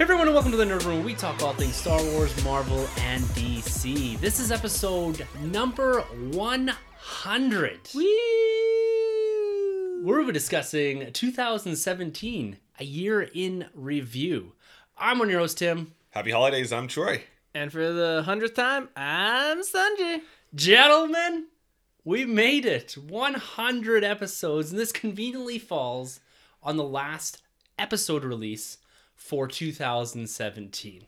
Everyone, welcome to the Nerd Room, where we talk all things Star Wars, Marvel, and DC. This is episode number 100. Woo! We're discussing 2017, a year in review. I'm one of your hosts, Tim. Happy holidays, I'm Troy. And for the 100th time, I'm Sanjay. Gentlemen, we made it. 100 episodes, and this conveniently falls on the last episode release for 2017.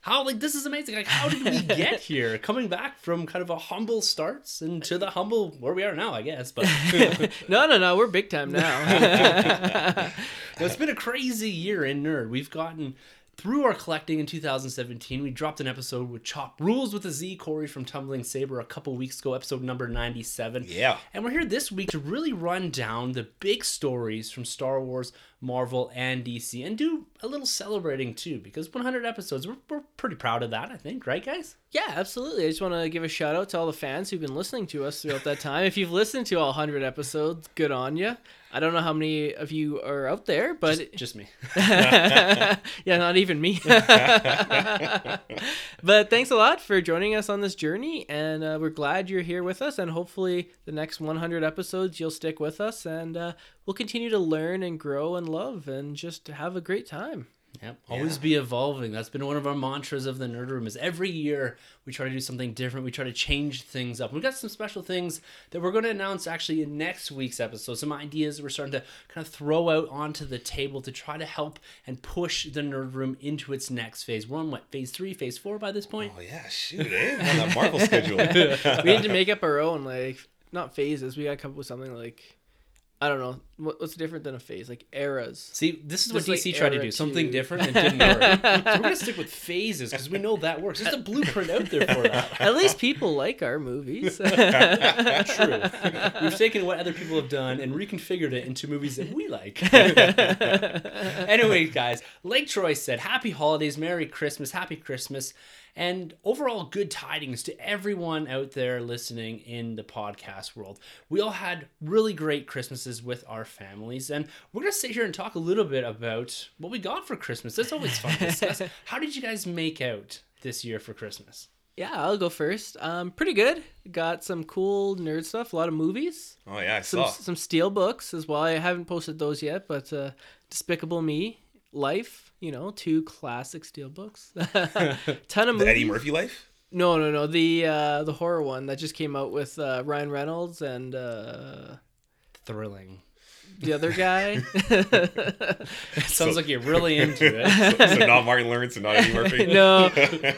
How, like, this is amazing. Like, how did we get here? Coming back from kind of a humble starts into the humble where we are now, I guess. But No, we're big time now. It's been a crazy year in Nerd. We've gotten through our collecting in 2017. We dropped an episode with Chop Rules with a Z, Corey from Tumbling Saber, a couple weeks ago, episode number 97. Yeah. And we're here this week to really run down the big stories from Star Wars, Marvel, and DC, and do a little celebrating too, because 100 episodes, we're pretty proud of that, I think, right, guys? Yeah, absolutely. I just want to give a shout out to all the fans who've been listening to us throughout that time. If you've listened to all 100 episodes, good on you. I don't know how many of you are out there, but just me. Yeah, not even me. But thanks a lot for joining us on this journey, and we're glad you're here with us, and hopefully the next 100 episodes you'll stick with us, and we'll continue to learn and grow and love and just have a great time. Yep. Always be evolving. That's been one of our mantras of the Nerd Room, is every year we try to do something different. We try to change things up. We've got some special things that we're going to announce actually in next week's episode. Some ideas we're starting to kind of throw out onto the table to try to help and push the Nerd Room into its next phase. We're on, phase 3, phase 4 by this point? Oh, yeah. Shoot, eh? On that Marvel schedule. We need to make up our own, not phases. We got to come up with something I don't know. What's different than a phase? Like eras. See, this is just what DC tried to do. Something different and didn't work. So we're going to stick with phases because we know that works. There's a blueprint out there for that. At least people like our movies. True. We've taken what other people have done and reconfigured it into movies that we like. Anyway, guys, like Troy said, happy holidays, Merry Christmas, Happy Christmas. And overall, good tidings to everyone out there listening in the podcast world. We all had really great Christmases with our families, and we're going to sit here and talk a little bit about what we got for Christmas. That's always fun to discuss. How did you guys make out this year for Christmas? Yeah, I'll go first. Pretty good. Got some cool nerd stuff, a lot of movies. Oh, yeah, I saw. Some Steel books as well. I haven't posted those yet, but Despicable Me, Life. 2 classic Steel books. Ton of movies. Eddie Murphy Life? No. The horror one that just came out with Ryan Reynolds and Thrilling. The other guy. Sounds like you're really into it. So not Martin Lawrence and not Eddie Murphy. No,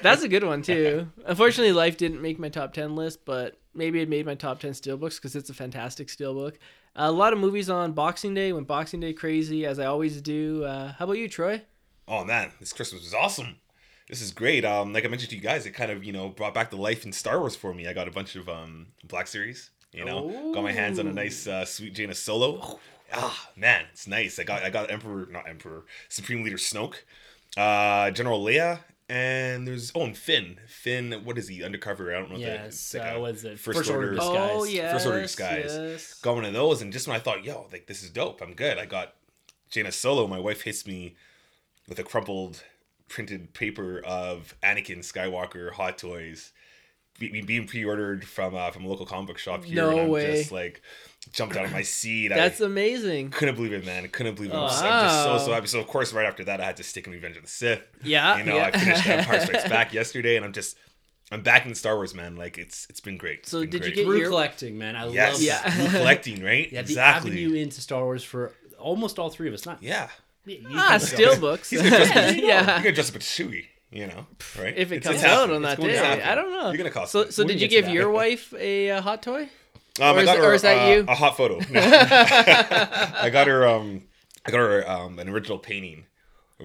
that's a good one too. Unfortunately, Life didn't make my top 10 list, but maybe it made my top 10 Steel books because it's a fantastic Steel book. A lot of movies on Boxing Day. Went Boxing Day crazy as I always do. How about you, Troy? Oh man, this Christmas was awesome. This is great. Like I mentioned to you guys, it kind of, brought back the life in Star Wars for me. I got a bunch of Black Series, got my hands on a nice sweet Jaina Solo. Ah, man, it's nice. I got Supreme Leader Snoke, General Leia, and and Finn. Finn, what is he? Undercover, I don't know. Yes, what is it? First Order Disguise. Oh, yes. First Order Disguise. Yes. Got one of those, and just when I thought, this is dope, I'm good. I got Jaina Solo. My wife hits me with a crumpled printed paper of Anakin Skywalker hot toys being pre-ordered from a local comic book shop here. I'm just jumped out of my seat. That's amazing. Couldn't believe it, man. Wow. I'm just so happy. So of course, right after that, I had to stick in Revenge of the Sith. Yeah. I finished Empire Strikes Back yesterday, and I'm back in Star Wars, man. It's been great. So you get through collecting, man? I love collecting, right? Yeah, exactly. The avenue into Star Wars for almost all three of us. Steel books. He's gonna dress up as Chewie, right? If it comes out on that day, I don't know. You're gonna cost. So did you give your wife a hot toy? Is that you? A hot photo. No. I got her an original painting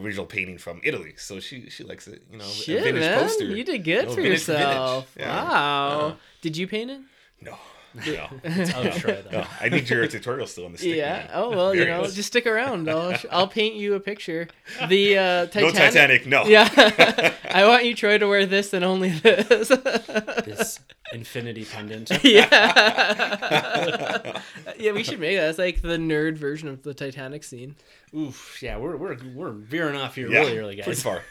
original painting from Italy, so she likes it. You know, shit, a vintage man. Poster. You did good for yourself. Vintage. Yeah. Wow. Did you paint it? No. No. No. I need your tutorial still on the stick. Yeah. Man. Oh well, you know, just stick around. I'll paint you a picture. The Titanic. No Titanic. No. Yeah. I want you, Troy, to wear this and only this. This infinity pendant. Yeah. Yeah. We should make that. It's like the nerd version of the Titanic scene. Oof. Yeah. We're veering off here really early, guys. Pretty far.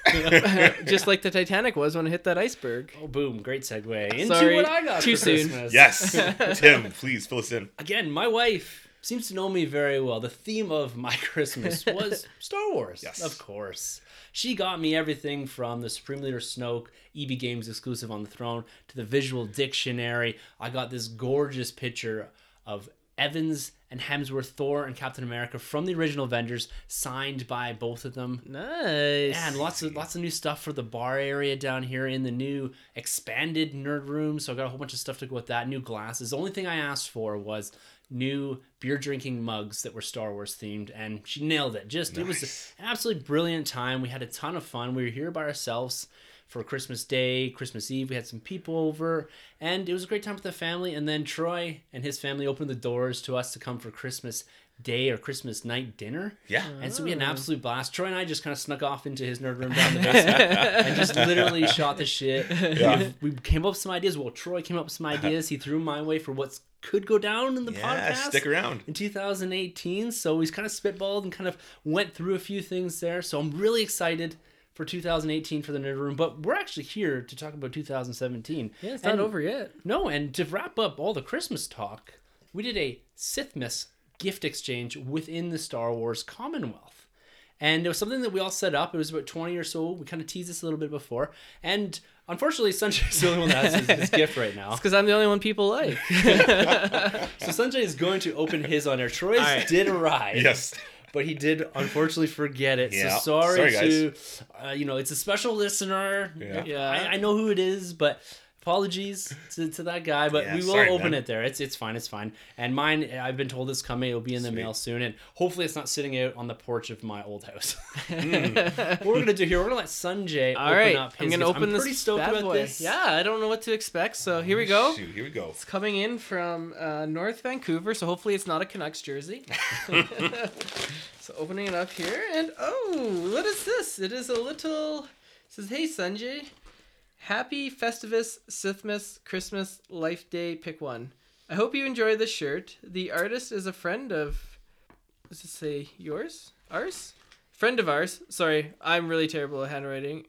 Just like the Titanic was when it hit that iceberg. Oh, boom! Great segue into what I got too for soon. Christmas. Yes. Tim, please fill us in. Again, my wife seems to know me very well. The theme of my Christmas was Star Wars. Yes. Of course. She got me everything from the Supreme Leader Snoke, EB Games exclusive on the throne, to the Visual Dictionary. I got this gorgeous picture of Evans and Hemsworth, Thor and Captain America from the original Avengers, signed by both of them. Nice. And lots of new stuff for the bar area down here in the new expanded nerd room. So I got a whole bunch of stuff to go with that. New glasses. The only thing I asked for was new beer drinking mugs that were Star Wars themed, and she nailed it. It was an absolutely brilliant time. We had a ton of fun. We were here by ourselves for Christmas Day, Christmas Eve. We had some people over, and it was a great time with the family. And then Troy and his family opened the doors to us to come for Christmas Day or Christmas night dinner. Yeah. And so we had an absolute blast. Troy and I just kind of snuck off into his nerd room down the basement and just literally shot the shit. Yeah. We came up with some ideas. Well, Troy came up with some ideas. He threw my way for what's could go down in the podcast. Stick around. In 2018. So we kind of spitballed and kind of went through a few things there. So I'm really excited for 2018 for the Nerd Room, but we're actually here to talk about 2017. Yeah, it's not over yet. No, and to wrap up all the Christmas talk, we did a Sithmas gift exchange within the Star Wars Commonwealth. And it was something that we all set up. It was about 20 or so. We kind of teased this a little bit before. And unfortunately, Sanjay's the only one that has his gift right now. It's because I'm the only one people like. So Sanjay is going to open his on air. Troy's did arrive. Yes. But he did, unfortunately, forget it. Yeah. So sorry to, it's a special listener. Yeah. I know who it is, but apologies to that guy. But we will open it there. It's fine. And mine, I've been told it's coming. It'll be in the mail soon. And hopefully it's not sitting out on the porch of my old house. What we're going to do here, we're going to let Sanjay open up his. I'm going to open this. I'm pretty stoked about this. Yeah, I don't know what to expect. So here we go. Shoot, here we go. It's coming in from North Vancouver. So hopefully it's not a Canucks jersey. So opening it up here, and what is this? It is a little, it says, "Hey Sanjay, happy Festivus, Sithmas, Christmas, Life Day, pick one. I hope you enjoy this shirt. The artist is a friend of," does it say yours? Ours? Friend of ours. Sorry, I'm really terrible at handwriting.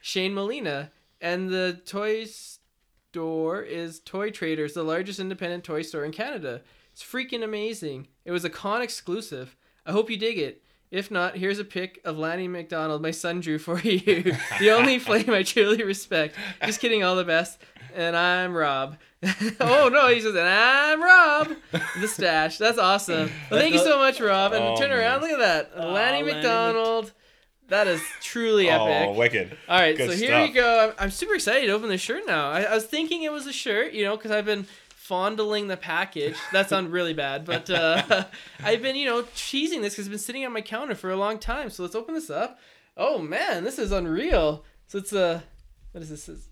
Shane Molina. And the toy store is Toy Traders, the largest independent toy store in Canada. It's freaking amazing. It was a con exclusive. I hope you dig it. If not, here's a pic of Lanny McDonald, my son drew for you. The only flame I truly respect. Just kidding, all the best. And I'm Rob. Oh, no, he says, and I'm Rob. The stash. That's awesome. Well, thank you so much, Rob. And turn around. Look at that. Lanny McDonald. That is truly epic. Oh, wicked. All right, good so here stuff. You go. I'm super excited to open this shirt now. I was thinking it was a shirt, because I've been fondling the package. That sounds really bad, but I've been cheesing this because it's been sitting on my counter for a long time. So let's open this up. Oh man, this is unreal. So it's what is this? It's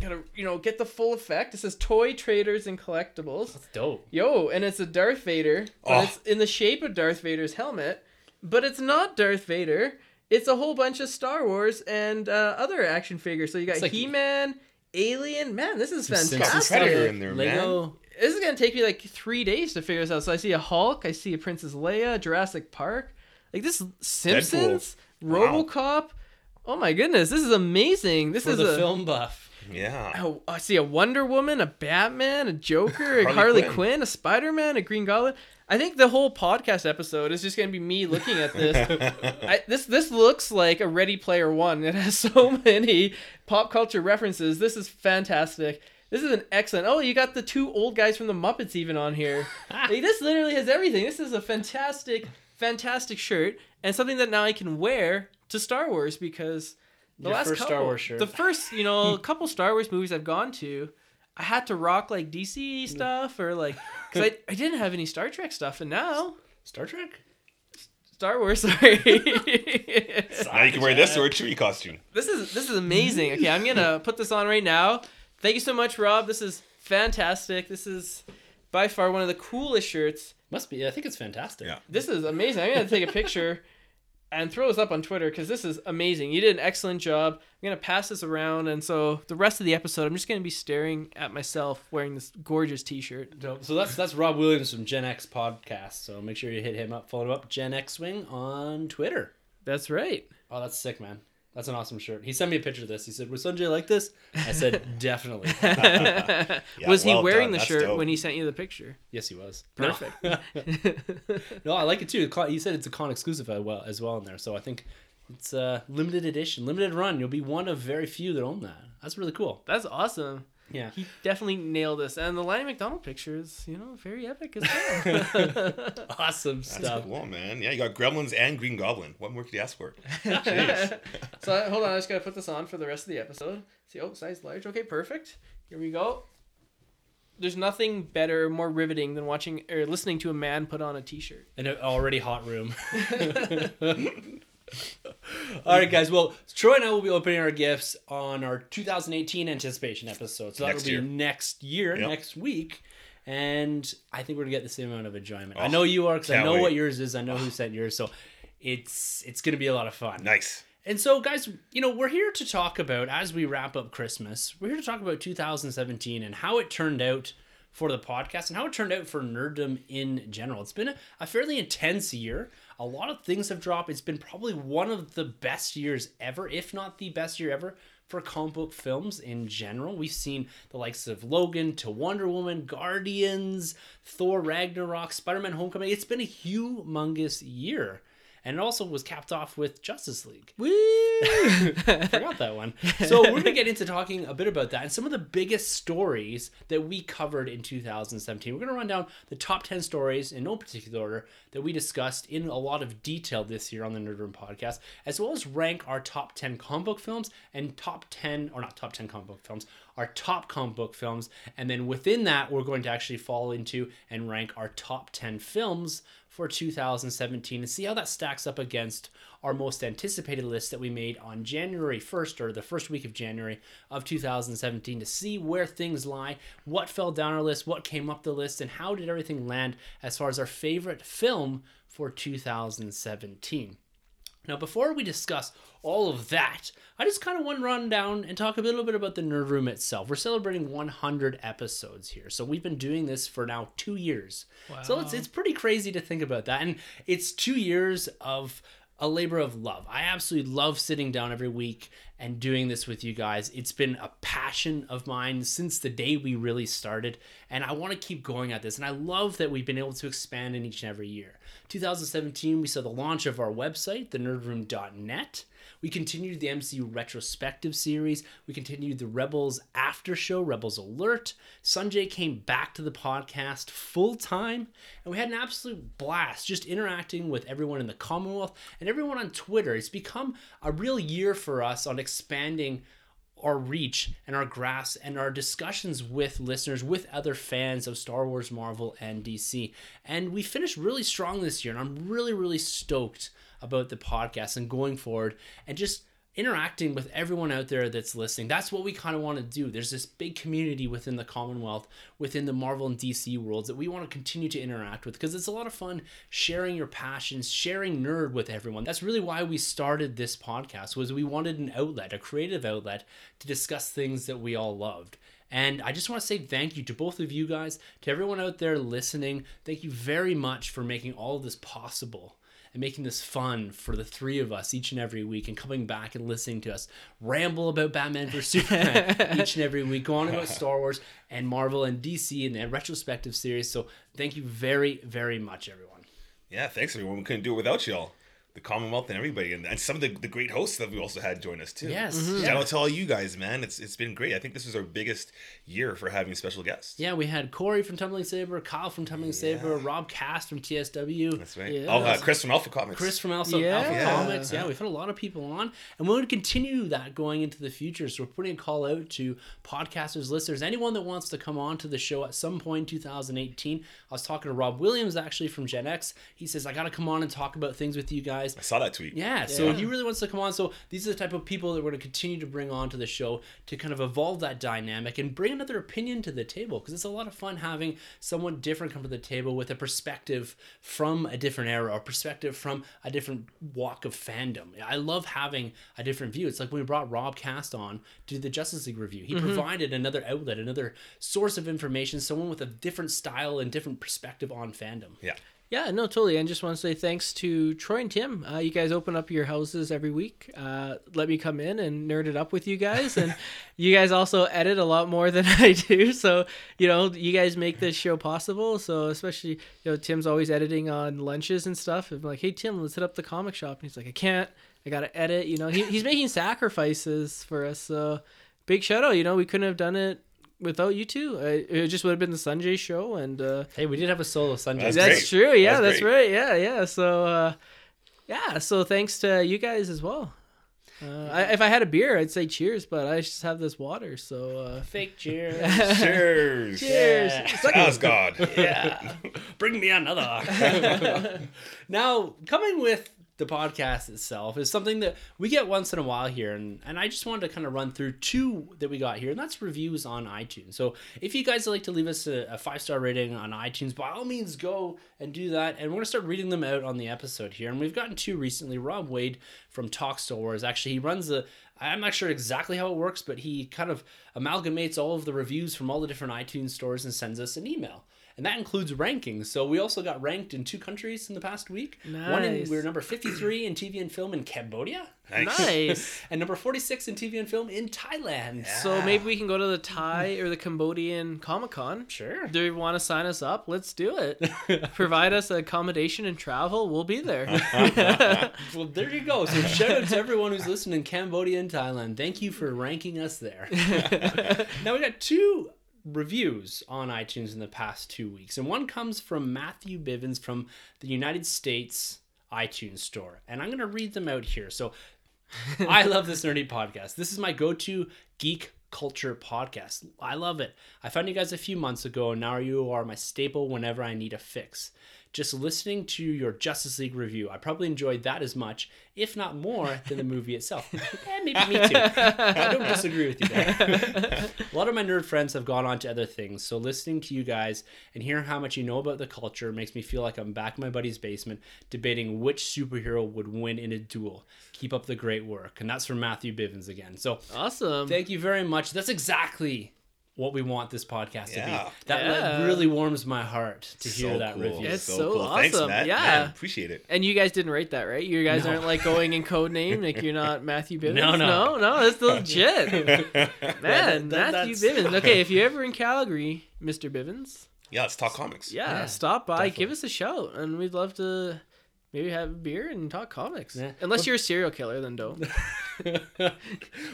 gotta get the full effect. It says Toy Traders and Collectibles. That's dope. Yo, and it's a Darth Vader. But it's in the shape of Darth Vader's helmet, but it's not Darth Vader. It's a whole bunch of Star Wars and other action figures. So you got He-Man. Alien, man, this is fantastic. In there, Lego. Man. This is gonna take me like 3 days to figure this out. So I see a Hulk, I see a Princess Leia, Jurassic Park, like this Simpsons, Deadpool. RoboCop. Oh my goodness, this is amazing. This is a film buff. Yeah. I see a Wonder Woman, a Batman, a Joker, a Harley Quinn, a Spider-Man, a Green Goblin. I think the whole podcast episode is just going to be me looking at this. This looks like a Ready Player One. It has so many pop culture references. This is fantastic. This is an excellent... Oh, you got the two old guys from the Muppets even on here. This literally has everything. This is a fantastic, fantastic shirt and something that now I can wear to Star Wars because... The first couple Star Wars movies I've gone to, I had to rock like DC stuff or like, because I didn't have any Star Trek stuff, and now Star Trek. Star Wars, sorry. Now you can wear this or a Chewie costume. This is amazing. Okay, I'm gonna put this on right now. Thank you so much, Rob. This is fantastic. This is by far one of the coolest shirts. Must be. I think it's fantastic. Yeah. This is amazing. I'm gonna take a picture and throw this up on Twitter because this is amazing. You did an excellent job. I'm gonna pass this around, and so the rest of the episode, I'm just gonna be staring at myself wearing this gorgeous T-shirt. Dope. So that's Rob Williams from Gen X Podcast. So make sure you hit him up, follow him up, Gen X Wing on Twitter. That's right. Oh, that's sick, man. That's an awesome shirt. He sent me a picture of this. He said, "Would Sanjay like this?" I said, "Definitely." Yeah, was he wearing the shirt when he sent you the picture? Yes, he was. Perfect. No, I like it too. He said it's a con exclusive as well in there. So I think it's a limited edition, limited run. You'll be one of very few that own that. That's really cool. That's awesome. Yeah, he definitely nailed this. And the Lanny McDonald picture is, you know, very epic as well. Awesome stuff. That's cool, man. Yeah, you got Gremlins and Green Goblin. What more could you ask for? Jeez. So hold on, I just gotta put this on for the rest of the episode. See, oh, size large. Okay, perfect. Here we go. There's nothing better, more riveting than watching or listening to a man put on a T-shirt in an already hot room. All right, guys. Well, Troy and I will be opening our gifts on our 2018 anticipation episode. So that will be next year, next week. And I think we're going to get the same amount of enjoyment. I know you are because I know what yours is. I know who sent yours. So it's going to be a lot of fun. Nice. And so, guys, you know, we're here to talk about, as we wrap up Christmas, we're here to talk about 2017 and how it turned out for the podcast and how it turned out for nerddom in general. It's been a fairly intense year. A lot of things have dropped. It's been probably one of the best years ever, if not the best year ever, for comic book films in general. We've seen the likes of Logan to Wonder Woman, Guardians, Thor Ragnarok, Spider-Man Homecoming. It's been a humongous year. And it also was capped off with Justice League. Woo! Forgot that one. So we're going to get into talking a bit about that and some of the biggest stories that we covered in 2017. We're going to run down the top 10 stories in no particular order that we discussed in a lot of detail this year on the Nerd Room podcast, as well as rank our top 10 comic book films and our top comic book films. And then within that, we're going to actually fall into and rank our top 10 films for 2017 and see how that stacks up against our most anticipated list that we made on January 1st or the first week of January of 2017 to see where things lie, what fell down our list, what came up the list, and how did everything land as far as our favorite film for 2017. Now, before we discuss all of that, I just kind of want to run down and talk a little bit about the Nerd Room itself. We're celebrating 100 episodes here. So we've been doing this for now 2 years. Wow. So it's pretty crazy to think about that. And it's 2 years of a labor of love. I absolutely love sitting down every week and doing this with you guys. It's been a passion of mine since the day we really started, and I want to keep going at this. And I love that we've been able to expand in each and every year. 2017, we saw the launch of our website, thenerdroom.net. We continued the MCU retrospective series. We continued the Rebels after show, Rebels Alert. Sanjay came back to the podcast full time, and we had an absolute blast just interacting with everyone in the Commonwealth and everyone on Twitter. It's become a real year for us on expanding our reach and our grasp and our discussions with listeners, with other fans of Star Wars, Marvel, and DC. And we finished really strong this year, and I'm really, really stoked about the podcast and going forward and just interacting with everyone out there that's listening. That's what we kind of want to do. There's this big community within the Commonwealth, within the Marvel and DC worlds that we want to continue to interact with because it's a lot of fun sharing your passions, sharing nerd with everyone. That's really why we started this podcast, was we wanted an outlet, a creative outlet to discuss things that we all loved. And I just want to say thank you to both of you guys, to everyone out there listening. Thank you very much for making all of this possible and making this fun for the three of us each and every week and coming back and listening to us ramble about Batman vs. Superman each and every week, go on about Star Wars and Marvel and DC and the retrospective series. So thank you very, very much, everyone. Yeah, thanks, everyone. We couldn't do it without y'all. the Commonwealth and everybody, and some of the great hosts that we also had join us too. Yes. Mm-hmm. Shout out to all you guys, man. It's been great. I think this was our biggest year for having special guests. Yeah, we had Corey from Tumbling Saber, Kyle from Tumbling Saber, Rob Cast from TSW. That's right. Yeah. Chris from Alpha Comics. Chris from Alpha Comics. Yeah, we've had a lot of people on, and we're going to continue that going into the future. So we're putting a call out to podcasters, listeners, anyone that wants to come on to the show at some point in 2018. I was talking to Rob Williams actually from Gen X. He says, I got to come on and talk about things with you guys. I saw that tweet. Yeah, so he really wants to come on. So these are the type of people that we're going to continue to bring on to the show to kind of evolve that dynamic and bring another opinion to the table, because it's a lot of fun having someone different come to the table with a perspective from a different era or perspective from a different walk of fandom. I love having a different view. It's like when we brought Rob Cast on to do the Justice League review. He provided another outlet, another source of information, someone with a different style and different perspective on fandom. Yeah. Yeah, no, totally. And just want to say thanks to Troy and Tim. You guys open up your houses every week. Let me come in and nerd it up with you guys. And you guys also edit a lot more than I do. So, you know, you guys make this show possible. So especially, you know, Tim's always editing on lunches and stuff. I'm like, hey, Tim, let's hit up the comic shop. And he's like, I can't. I got to edit. You know, he's making sacrifices for us. So big shout out. You know, we couldn't have done it without you two. It just would have been the Sanjay show, and hey, we did have a solo Sanjay. That's true. Yeah, that's right. Yeah. So so thanks to you guys as well. If I had a beer, I'd say cheers, but I just have this water. So fake cheers. Cheers. Cheers. Asgard. Yeah. Bring me another. Now, coming with the podcast itself is something that we get once in a while here, and I just wanted to kind of run through two that we got here, and that's reviews on iTunes. So if you guys would like to leave us a 5-star rating on iTunes, by all means go and do that, and we're going to start reading them out on the episode here. And we've gotten two recently. Rob Wade from Talk Star Wars, actually, he runs the, I'm not sure exactly how it works, but he kind of amalgamates all of the reviews from all the different iTunes stores and sends us an email. And that includes rankings. So we also got ranked in 2 countries in the past week. Nice. We were number 53 in TV and film in Cambodia. Nice. And number 46 in TV and film in Thailand. Yeah. So maybe we can go to the Thai or the Cambodian Comic-Con. Sure. Do you want to sign us up? Let's do it. Provide us accommodation and travel. We'll be there. Well, there you go. So shout out to everyone who's listening in Cambodia and Thailand. Thank you for ranking us there. Now we got 2 reviews on iTunes in the past 2 weeks, and one comes from Matthew Bivens from the United States iTunes store, and I'm going to read them out here. So I love this nerdy podcast. This is my go-to geek culture podcast. I love it. I found you guys a few months ago, and now you are my staple whenever I need a fix. Just listening to your Justice League review, I probably enjoyed that as much, if not more, than the movie itself. Maybe me too. I don't disagree with you there. A lot of my nerd friends have gone on to other things, so listening to you guys and hearing how much you know about the culture makes me feel like I'm back in my buddy's basement debating which superhero would win in a duel. Keep up the great work. And that's from Matthew Bivens again. So awesome. Thank you very much. That's exactly what we want this podcast to be. That really warms my heart to hear that review. It's so cool. Awesome. Thanks, Matt. Yeah. Man, appreciate it. And you guys didn't rate that, right? You guys aren't like going in code name. Like you're not Matthew Bivens. No, that's legit. Man, Matthew Bivens. Okay, if you're ever in Calgary, Mr. Bivens. Yeah, let's talk comics. Yeah, stop by. Definitely. Give us a shout. And we'd love to maybe have a beer and talk comics. Yeah. Unless you're a serial killer, then don't.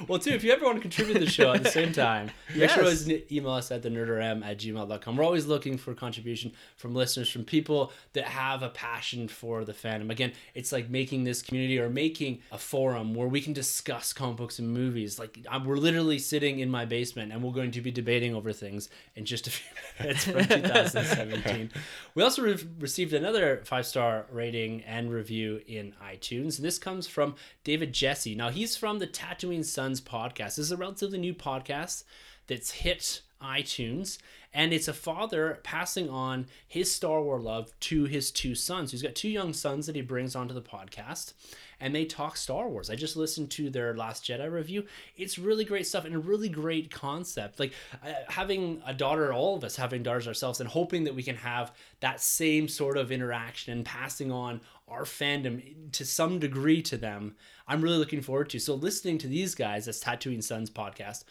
Well, too, if you ever want to contribute to the show at the same time, make sure to email us at thenerdrm@gmail.com. We're always looking for contribution from listeners, from people that have a passion for the fandom. Again, it's like making this community or making a forum where we can discuss comic books and movies. Like we're literally sitting in my basement and we're going to be debating over things in just a few minutes from 2017. We also received another 5-star rating and review in iTunes. This comes from David Jesse. Now, he's from the Tatooine Sons podcast. This is a relatively new podcast that's hit iTunes, and it's a father passing on his Star Wars love to his 2 sons. He's got 2 young sons that he brings onto the podcast, and they talk Star Wars. I just listened to their Last Jedi review. It's really great stuff and a really great concept. Like having a daughter, all of us having daughters ourselves, and hoping that we can have that same sort of interaction and passing on our fandom to some degree to them, I'm really looking forward to. So listening to these guys, that's Tatooine Sons podcast,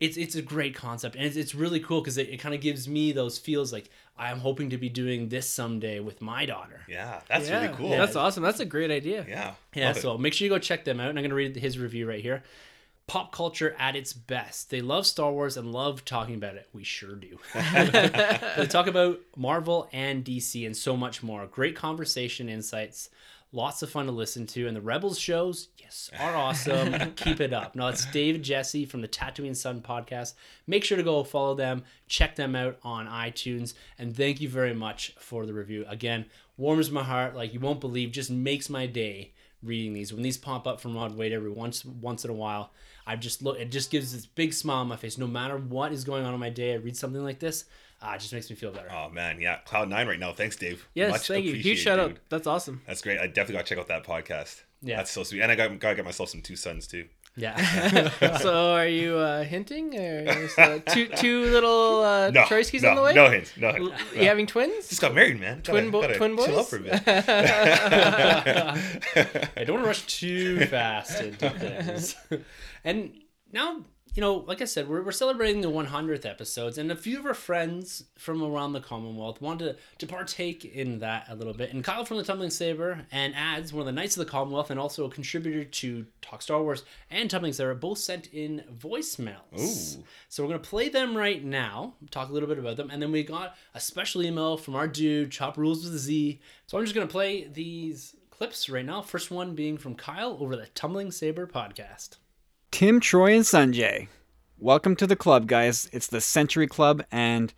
It's a great concept, and it's really cool because it kind of gives me those feels like I'm hoping to be doing this someday with my daughter. Yeah, that's really cool. Yeah. That's awesome. That's a great idea. Yeah. So make sure you go check them out, and I'm going to read his review right here. Pop culture at its best. They love Star Wars and love talking about it. We sure do. They talk about Marvel and DC and so much more. Great conversation insights. Lots of fun to listen to. And the Rebels shows, yes, are awesome. Keep it up. Now, it's Dave Jesse from the Tatooine Sun podcast. Make sure to go follow them. Check them out on iTunes. And thank you very much for the review. Again, warms my heart. Like, you won't believe. Just makes my day reading these. When these pop up from Rod Wade every once in a while, I just look, it just gives this big smile on my face. No matter what is going on in my day, I read something like this. It just makes me feel better. Oh, man. Yeah. Cloud nine right now. Thanks, Dave. Yes, much thank you. Huge shout out. That's awesome. That's great. I definitely got to check out that podcast. Yeah. That's so sweet. And I got to get myself some two sons, too. Yeah. So are you hinting? Or just, two little Troyskis on the way? No hints. No hints. You having twins? Just got married, man. Twin boys? Chill up for a bit. I don't want to rush too fast into things. And now, you know, like I said, we're celebrating the 100th episodes, and a few of our friends from around the Commonwealth wanted to partake in that a little bit. And Kyle from the Tumbling Saber and Ads, one of the Knights of the Commonwealth, and also a contributor to Talk Star Wars and Tumbling Saber, both sent in voicemails. Ooh. So we're going to play them right now, talk a little bit about them, and then we got a special email from our dude, Chop Rules with a Z. So I'm just going to play these clips right now, first one being from Kyle over the Tumbling Saber podcast. Tim, Troy, and Sanjay. Welcome to the club, guys. It's the Century Club, and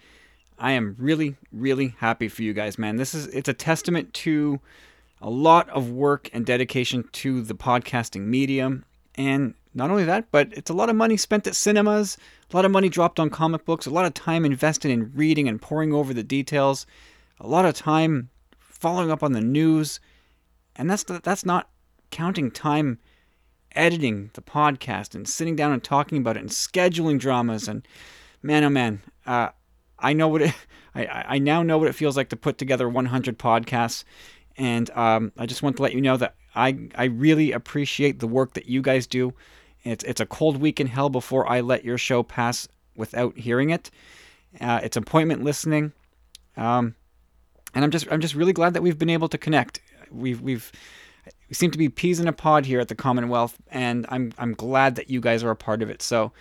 I am really, really happy for you guys, man. It's a testament to a lot of work and dedication to the podcasting medium. And not only that, but it's a lot of money spent at cinemas, a lot of money dropped on comic books, a lot of time invested in reading and poring over the details, a lot of time following up on the news. And that's not counting time editing the podcast and sitting down and talking about it and scheduling dramas, and man, oh man, I know what it, I now know what it feels like to put together 100 podcasts, and I just want to let you know that I really appreciate the work that you guys do. It's a cold week in hell before I let your show pass without hearing it. It's appointment listening, and I'm just really glad that we've been able to connect. We seem to be peas in a pod here at the Commonwealth, and I'm glad that you guys are a part of it. So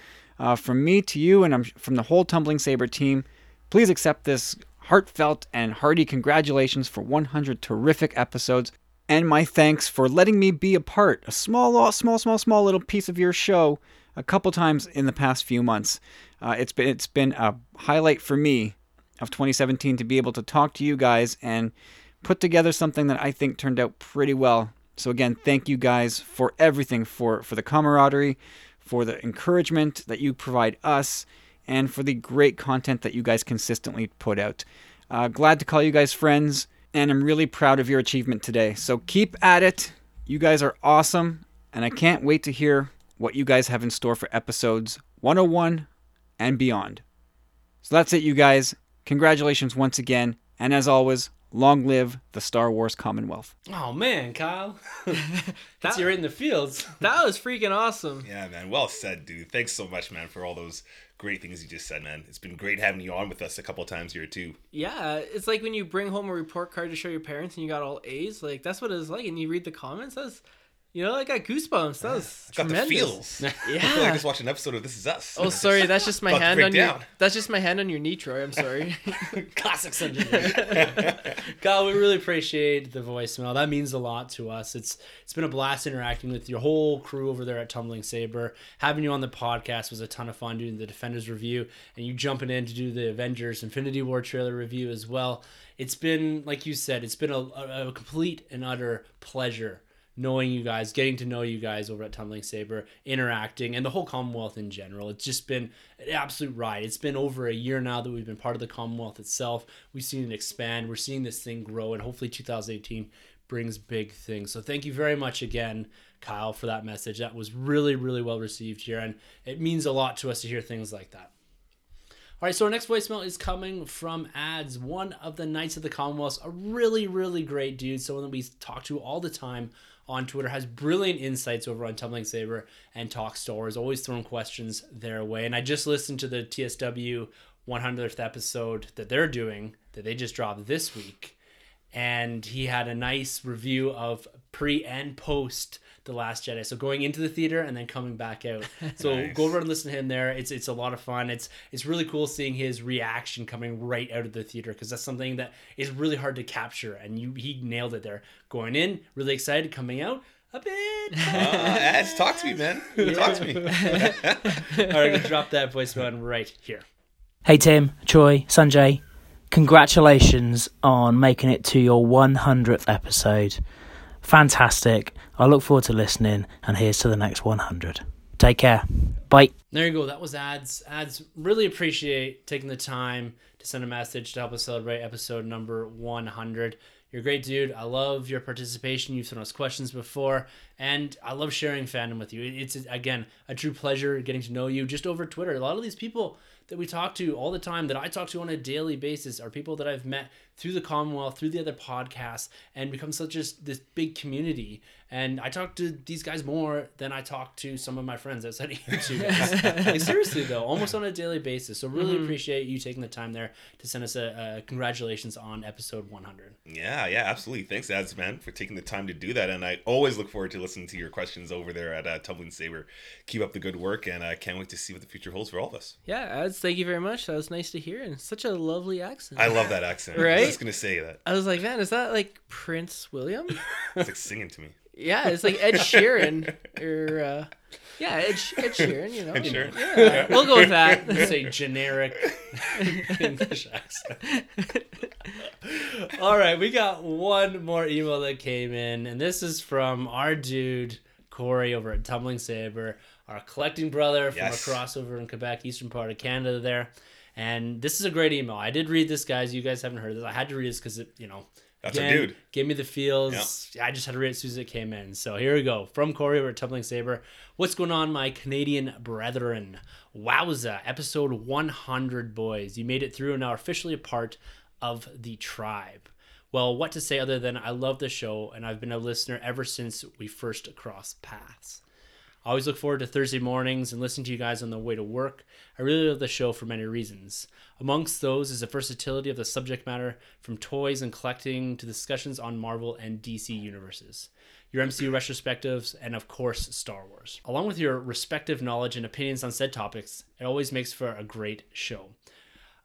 from me to you, and from the whole Tumbling Saber team, please accept this heartfelt and hearty congratulations for 100 terrific episodes, and my thanks for letting me be a part, a small little piece of your show a couple times in the past few months. It's been a highlight for me of 2017 to be able to talk to you guys and put together something that I think turned out pretty well. So again, thank you guys for everything, for the camaraderie, for the encouragement that you provide us, and for the great content that you guys consistently put out. Glad to call you guys friends, and I'm really proud of your achievement today. So keep at it. You guys are awesome, and I can't wait to hear what you guys have in store for episodes 101 and beyond. So that's it, you guys. Congratulations once again, and as always, long live the Star Wars Commonwealth. Oh, man, Kyle. You're in the fields. That was freaking awesome. Yeah, man. Well said, dude. Thanks so much, man, for all those great things you just said, man. It's been great having you on with us a couple times here, too. Yeah. It's like when you bring home a report card to show your parents and you got all A's. Like, that's what it was like. And you read the comments. That's... You know, I got goosebumps. That was tremendous. Got the feels. Yeah. I feel like I just watched an episode of This Is Us. Oh, sorry. That's just my hand on your... That's just my hand on your knee, Troy. I'm sorry. Classic Sunday. God, we really appreciate the voicemail. That means a lot to us. It's been a blast interacting with your whole crew over there at Tumbling Saber. Having you on the podcast was a ton of fun, doing the Defenders review, and you jumping in to do the Avengers Infinity War trailer review as well. It's been, like you said, it's been a complete and utter pleasure knowing you guys, getting to know you guys over at Tumbling Saber, interacting, and the whole Commonwealth in general. It's just been an absolute ride. It's been over a year now that we've been part of the Commonwealth itself. We've seen it expand. We're seeing this thing grow, and hopefully 2018 brings big things. So thank you very much again, Kyle, for that message. That was really, really well received here, and it means a lot to us to hear things like that. All right, so our next voicemail is coming from Ads, one of the Knights of the Commonwealth, a really, really great dude, someone that we talk to all the time on Twitter, has brilliant insights over on Tumbling Saber and Talk Star Wars, always throwing questions their way. And I just listened to the TSW 100th episode that they're doing, that they just dropped this week. And he had a nice review of pre and post The Last Jedi. So going into the theater and then coming back out. So nice. Go over and listen to him there. It's a lot of fun. It's really cool seeing his reaction coming right out of the theater, because that's something that is really hard to capture. And he nailed it there. Going in, really excited, coming out a bit. Talk to me, man. Yeah. Talk to me. All right, drop that voice button right here. Hey, Tim, Troy, Sanjay. Congratulations on making it to your 100th episode. Fantastic. I look forward to listening, and here's to the next 100. Take care. Bye. There you go. That was ads. Ads, really appreciate taking the time to send a message to help us celebrate episode number 100. You're a great dude. I love your participation. You've sent us questions before, and I love sharing fandom with you. It's, again, a true pleasure getting to know you just over Twitter. A lot of these people that we talk to all the time, that I talk to on a daily basis, are people that I've met through the Commonwealth, through the other podcasts, and become such as this big community. And I talk to these guys more than I talk to some of my friends outside of YouTube. Like, seriously, though, almost on a daily basis. So really appreciate you taking the time there to send us a congratulations on episode 100. Yeah, absolutely. Thanks, Ads, man, for taking the time to do that. And I always look forward to listening to your questions over there at Tumbling Saber. Keep up the good work, and I can't wait to see what the future holds for all of us. Yeah, Ads, thank you very much. That was nice to hear, and such a lovely accent. I love that accent. Right? I was just going to say that. I was like, man, is that like Prince William? It's like singing to me. Yeah, it's like Ed Sheeran, or Ed Sheeran, you know. Ed Sheeran. Yeah, we'll go with that. It's a generic English accent. All right, we got one more email that came in, and this is from our dude Corey over at Tumbling Saber, our collecting brother from a crossover in Quebec, eastern part of Canada there. And this is a great email. I did read this, guys. You guys haven't heard this. I had to read this because it, you know. That's again, a dude. Give me the feels. Yeah. I just had to read it as soon as it came in. So here we go. From Corey over at Tumbling Saber. What's going on, my Canadian brethren? Wowza. Episode 100, boys. You made it through and are officially a part of the tribe. Well, what to say other than I love the show, and I've been a listener ever since we first crossed paths. I always look forward to Thursday mornings and listening to you guys on the way to work. I really love the show for many reasons. Amongst those is the versatility of the subject matter, from toys and collecting to discussions on Marvel and DC universes, your MCU retrospectives, and of course, Star Wars. Along with your respective knowledge and opinions on said topics, it always makes for a great show.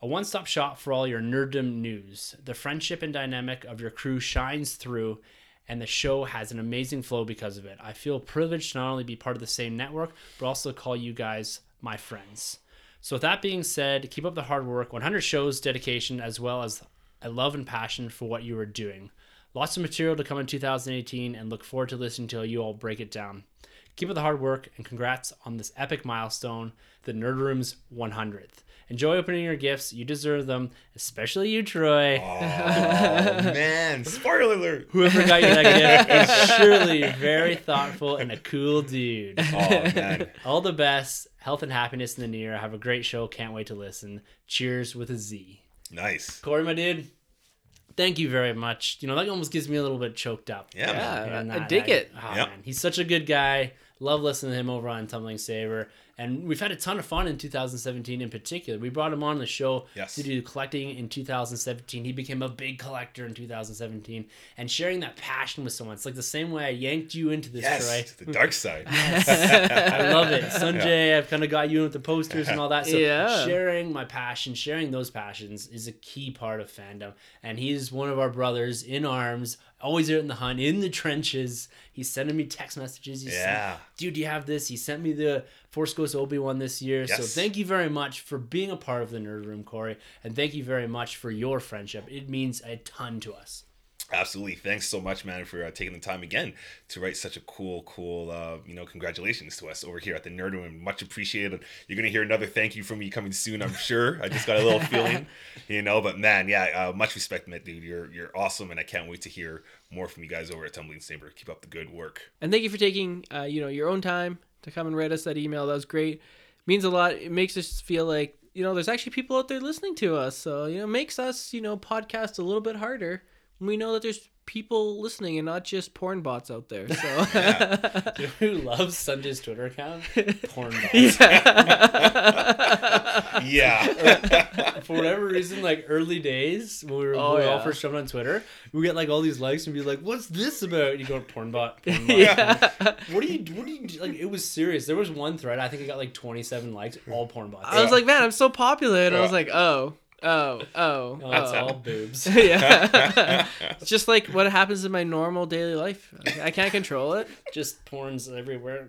A one-stop shop for all your nerddom news. The friendship and dynamic of your crew shines through, and the show has an amazing flow because of it. I feel privileged to not only be part of the same network, but also call you guys my friends. So with that being said, keep up the hard work, 100 shows, dedication, as well as a love and passion for what you are doing. Lots of material to come in 2018, and look forward to listening till you all break it down. Keep up the hard work, and congrats on this epic milestone, the Nerd Room's 100th. Enjoy opening your gifts. You deserve them, especially you, Troy. Oh, man. Spoiler alert. Whoever got you that gift is surely very thoughtful and a cool dude. Oh, man. All the best. Health and happiness in the near. Have a great show. Can't wait to listen. Cheers with a Z. Nice. Corey, my dude. Thank you very much. You know, that almost gives me a little bit choked up. Yeah, man. I dig it. Oh, yep. Man. He's such a good guy. Love listening to him over on Tumbling Saber. And we've had a ton of fun in 2017 in particular. We brought him on the show to do collecting in 2017. He became a big collector in 2017. And sharing that passion with someone. It's like the same way I yanked you into this, right? To the dark side. I love it. Sanjay, I've kind of got you in with the posters and all that. So sharing my passion, sharing those passions is a key part of fandom. And he's one of our brothers in arms, always out in the hunt, in the trenches. He's sending me text messages. He's saying, dude, do you have this? He sent me the Force Ghost Obi-Wan this year. Yes. So thank you very much for being a part of the Nerd Room, Corey. And thank you very much for your friendship. It means a ton to us. Absolutely. Thanks so much, man, for taking the time again to write such a cool, congratulations to us over here at the Nerd Room. Much appreciated. You're going to hear another thank you from me coming soon, I'm sure. I just got a little feeling, but man, much respect, man, dude. You're awesome, and I can't wait to hear more from you guys over at Tumbling Saber. Keep up the good work. And thank you for taking, your own time to come and write us that email. That was great. It means a lot. It makes us feel like, there's actually people out there listening to us. So, it makes us, podcast a little bit harder. We know that there's people listening and not just porn bots out there. So you know who loves Sunday's Twitter account? Porn bots. Yeah. Yeah. For whatever reason, like early days when we were, all first jumping on Twitter, we get like all these likes and be like, "What's this about?" And you go, "Porn bot." Porn bot. Yeah. What do you like? It was serious. There was one thread. I think it got like 27 likes. All porn bots. I was like, "Man, I'm so popular," and I was like, "Oh." Oh, that's all boobs. Yeah. It's just like what happens in my normal daily life. I can't control it. Just porns everywhere.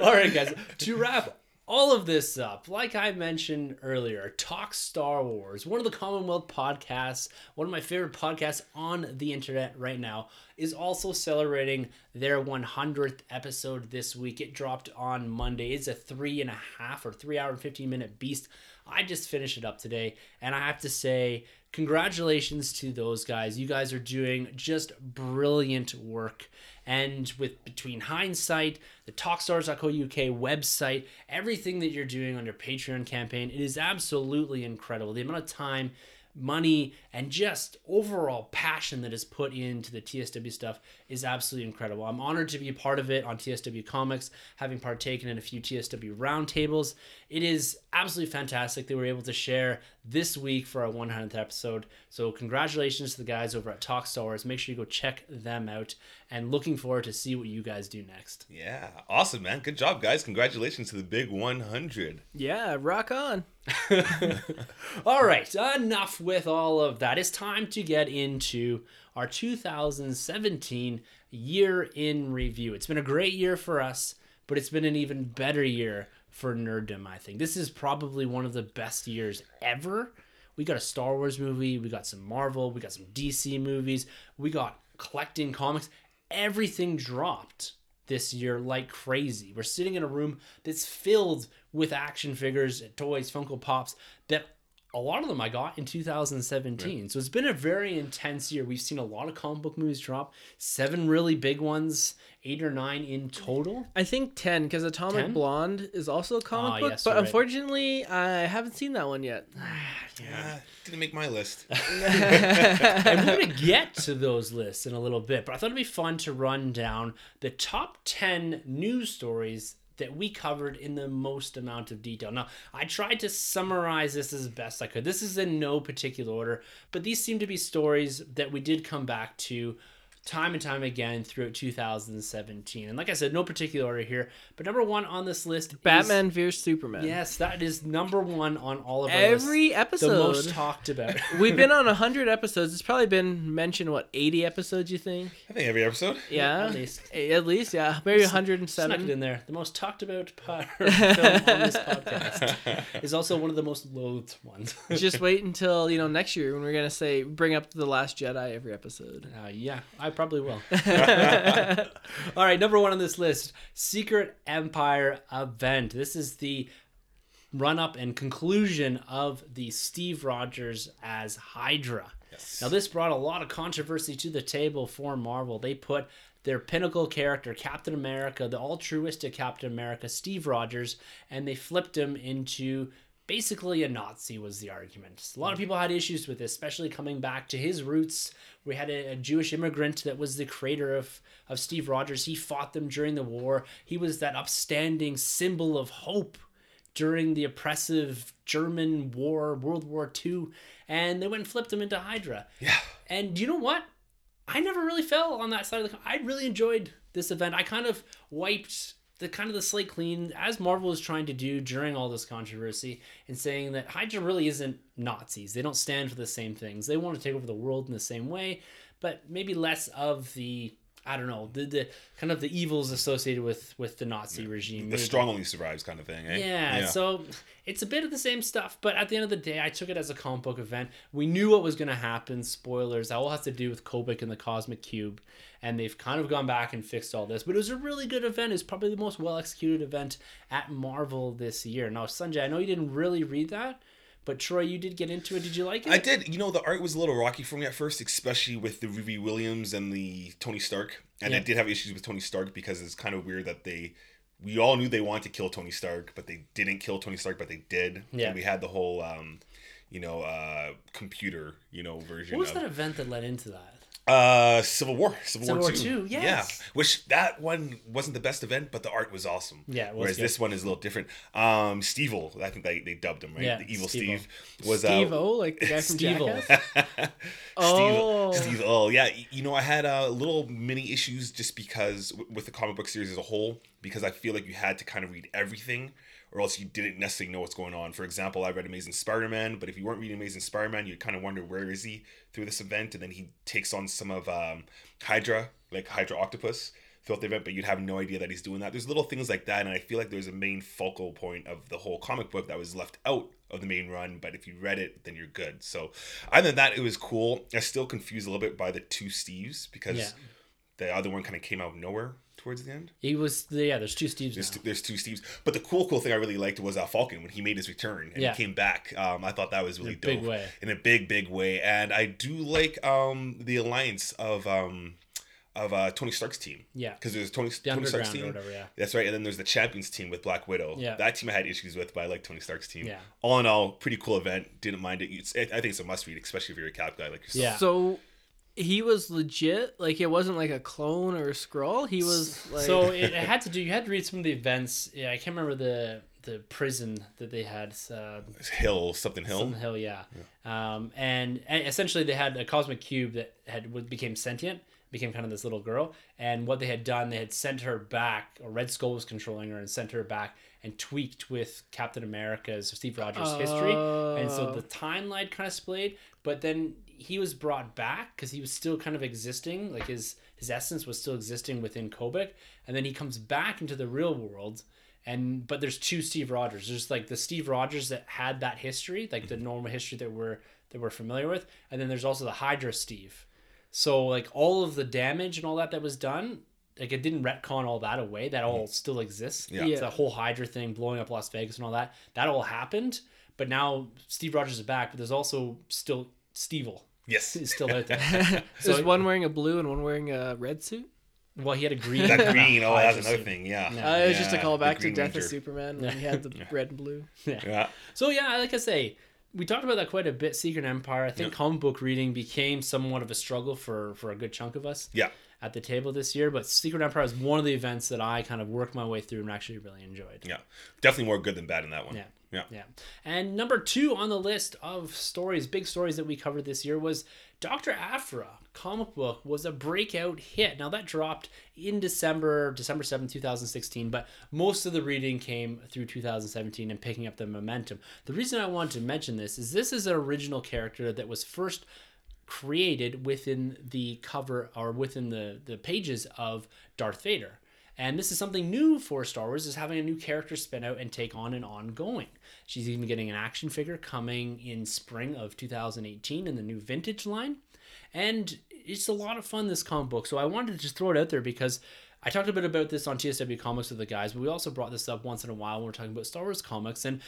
All right, guys. To wrap all of this up, like I mentioned earlier, Talk Star Wars, one of the Commonwealth podcasts, one of my favorite podcasts on the internet right now, is also celebrating their 100th episode this week. It dropped on Monday. It's a 3 hour and 15 minute beast. I just finished it up today, and I have to say congratulations to those guys. You guys are doing just brilliant work. And with Between Hindsight, the TalkStars.co.uk website, everything that you're doing on your Patreon campaign, it is absolutely incredible. The amount of time, money, and just overall passion that is put into the TSW stuff is absolutely incredible. I'm honored to be a part of it on TSW Comics, having partaken in a few TSW roundtables. It is absolutely fantastic that we're able to share this week for our 100th episode. So congratulations to the guys over at Talk Star Wars. Make sure you go check them out, and looking forward to see what you guys do next. Yeah, awesome, man. Good job, guys. Congratulations to the big 100. Yeah, rock on. All right, enough with all of that. It's time to get into our 2017 year in review. It's been a great year for us, but it's been an even better year for nerddom, I think. This is probably one of the best years ever. We got a Star Wars movie, we got some Marvel, we got some DC movies, we got collecting comics. Everything dropped this year like crazy. We're sitting in a room that's filled with action figures, toys, Funko Pops, that a lot of them I got in 2017. Yeah. So it's been a very intense year. We've seen a lot of comic book movies drop, 7 really big ones, 8 or 9 in total. I think 10, because Atomic Blonde is also a comic book, but unfortunately, I haven't seen that one yet. Yeah, didn't make my list. And we're going to get to those lists in a little bit, but I thought it'd be fun to run down the top 10 news stories that we covered in the most amount of detail. Now, I tried to summarize this as best I could. This is in no particular order, but these seem to be stories that we did come back to time and time again throughout 2017. And like I said, no particular order here, but number one on this list, Batman vs Superman. Yes, that is number one on all of our lists. Every episode. The most talked about. We've been on 100 episodes. It's probably been mentioned, what, 80 episodes, you think? I think every episode. Yeah. At least, yeah. Maybe 107. Snuck it in there. The most talked about film on this podcast is also one of the most loathed ones. Just wait until, next year when we're going to say, bring up The Last Jedi every episode. Yeah. I probably will. All right, number one on this list, Secret Empire event. This is the run-up and conclusion of the Steve Rogers as Hydra. Yes. Now, this brought a lot of controversy to the table for Marvel. They put their pinnacle character, Captain America, the altruistic Captain America, Steve Rogers, and they flipped him into basically a Nazi, was the argument. A lot of people had issues with this, especially coming back to his roots. We had a Jewish immigrant that was the creator of Steve Rogers. He fought them during the war. He was that upstanding symbol of hope during the oppressive German war, World War II, and they went and flipped him into Hydra. Yeah. And you know what? I never really fell on that side of the... I really enjoyed this event. I kind of wiped the slate clean, as Marvel is trying to do during all this controversy, and saying that Hydra really isn't Nazis. They don't stand for the same things. They want to take over the world in the same way, but maybe less of the, I don't know, the kind of the evils associated with the Nazi regime. The strong only survives kind of thing, eh? Yeah, so it's a bit of the same stuff, but at the end of the day, I took it as a comic book event. We knew what was going to happen. Spoilers. That all has to do with Kobik and the Cosmic Cube, and they've kind of gone back and fixed all this. But it was a really good event. It was probably the most well-executed event at Marvel this year. Now, Sanjay, I know you didn't really read that, but Troy, you did get into it. Did you like it? I did. The art was a little rocky for me at first, especially with the Ruby Williams and the Tony Stark. And I did have issues with Tony Stark because it's kind of weird that we all knew they wanted to kill Tony Stark, but they didn't kill Tony Stark, but they did. Yeah. And we had the whole computer, version. What was that event that led into that? Civil War II. Yes. Yeah. Which that one wasn't the best event, but the art was awesome. Yeah. It was Whereas good. This one is a little different. Steve-O, I think they dubbed him, right? Yeah, the evil Steve was Steve-O, like the guy from Jackass. Oh. Steve-O. Yeah. I had little mini issues just because with the comic book series as a whole, because I feel like you had to kind of read everything, or else you didn't necessarily know what's going on. For example, I read Amazing Spider-Man, but if you weren't reading Amazing Spider-Man, you'd kind of wonder, where is he through this event? And then he takes on some of Hydra, like Hydra Octopus, throughout the event, but you'd have no idea that he's doing that. There's little things like that, and I feel like there's a main focal point of the whole comic book that was left out of the main run, but if you read it, then you're good. So other than that, it was cool. I still confused a little bit by the two Steves, because the other one kind of came out of nowhere towards the end. He was there's two Steves. There's two Steves, but the cool thing I really liked was Falcon when he made his return and he came back. I thought that was really dope in a big way, and I do like the alliance of Tony Stark's team. Yeah, because there's Tony Stark's team, or whatever, that's right, and then there's the Champions team with Black Widow. Yeah, that team I had issues with, but I like Tony Stark's team. Yeah, all in all, pretty cool event. Didn't mind it. I think it's a must read, especially if you're a Cap guy like yourself. Yeah. So he was legit, like it wasn't like a clone or a Skrull. He was like... So you had to read some of the events. Yeah, I can't remember the prison that they had. Hill. Something Hill, yeah. And essentially they had a Cosmic Cube that became sentient, became kind of this little girl. And what they had done, they had sent her back, or Red Skull was controlling her and sent her back and tweaked with Captain America's, or Steve Rogers' history. And so the timeline kind of splayed, but then... he was brought back because he was still kind of existing, like his essence was still existing within Kobik, and then he comes back into the real world, but there's two Steve Rogers. There's like the Steve Rogers that had that history, like the normal history that we're familiar with, and then there's also the Hydra Steve. So like all of the damage and all that was done, like it didn't retcon all that away. That all still exists. Yeah. It's the whole Hydra thing, blowing up Las Vegas and all that. That all happened, but now Steve Rogers is back. But there's also still Steve-O. Yes. He's still out there. So is one wearing a blue and one wearing a red suit? Well, he had a green. That green, that was another thing, it was just a callback to Death of Superman when he had the red and blue. Yeah. So like I say, we talked about that quite a bit, Secret Empire. I think comic book reading became somewhat of a struggle for a good chunk of us at the table this year, but Secret Empire is one of the events that I kind of worked my way through and actually really enjoyed. Yeah. Definitely more good than bad in that one. Yeah. And number 2 on the list of stories, big stories that we covered this year was Doctor Aphra. Comic book was a breakout hit. Now that dropped in December 7, 2016, but most of the reading came through 2017 and picking up the momentum. The reason I wanted to mention this is an original character that was first created within the cover or within the pages of Darth Vader. And this is something new for Star Wars, is having a new character spin out and take on an ongoing. She's even getting an action figure coming in spring of 2018 in the new vintage line. And it's a lot of fun, this comic book. So I wanted to just throw it out there because I talked a bit about this on TSW Comics with the guys, but we also brought this up once in a while when we're talking about Star Wars comics, and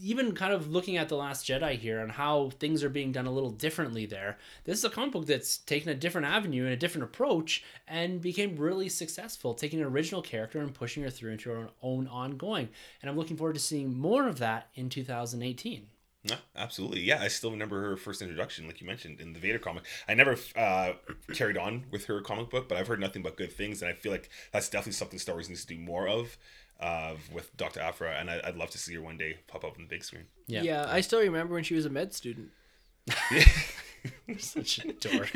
even kind of looking at The Last Jedi here and how things are being done a little differently there. This is a comic book that's taken a different avenue and a different approach and became really successful, taking an original character and pushing her through into her own ongoing. And I'm looking forward to seeing more of that in 2018. No, absolutely. Yeah, I still remember her first introduction, like you mentioned, in the Vader comic. I never carried on with her comic book, but I've heard nothing but good things, and I feel like that's definitely something Star Wars needs to do more of with Dr. Aphra, and I'd love to see her one day pop up on the big screen. Yeah, I still remember when she was a med student. You're such a dork.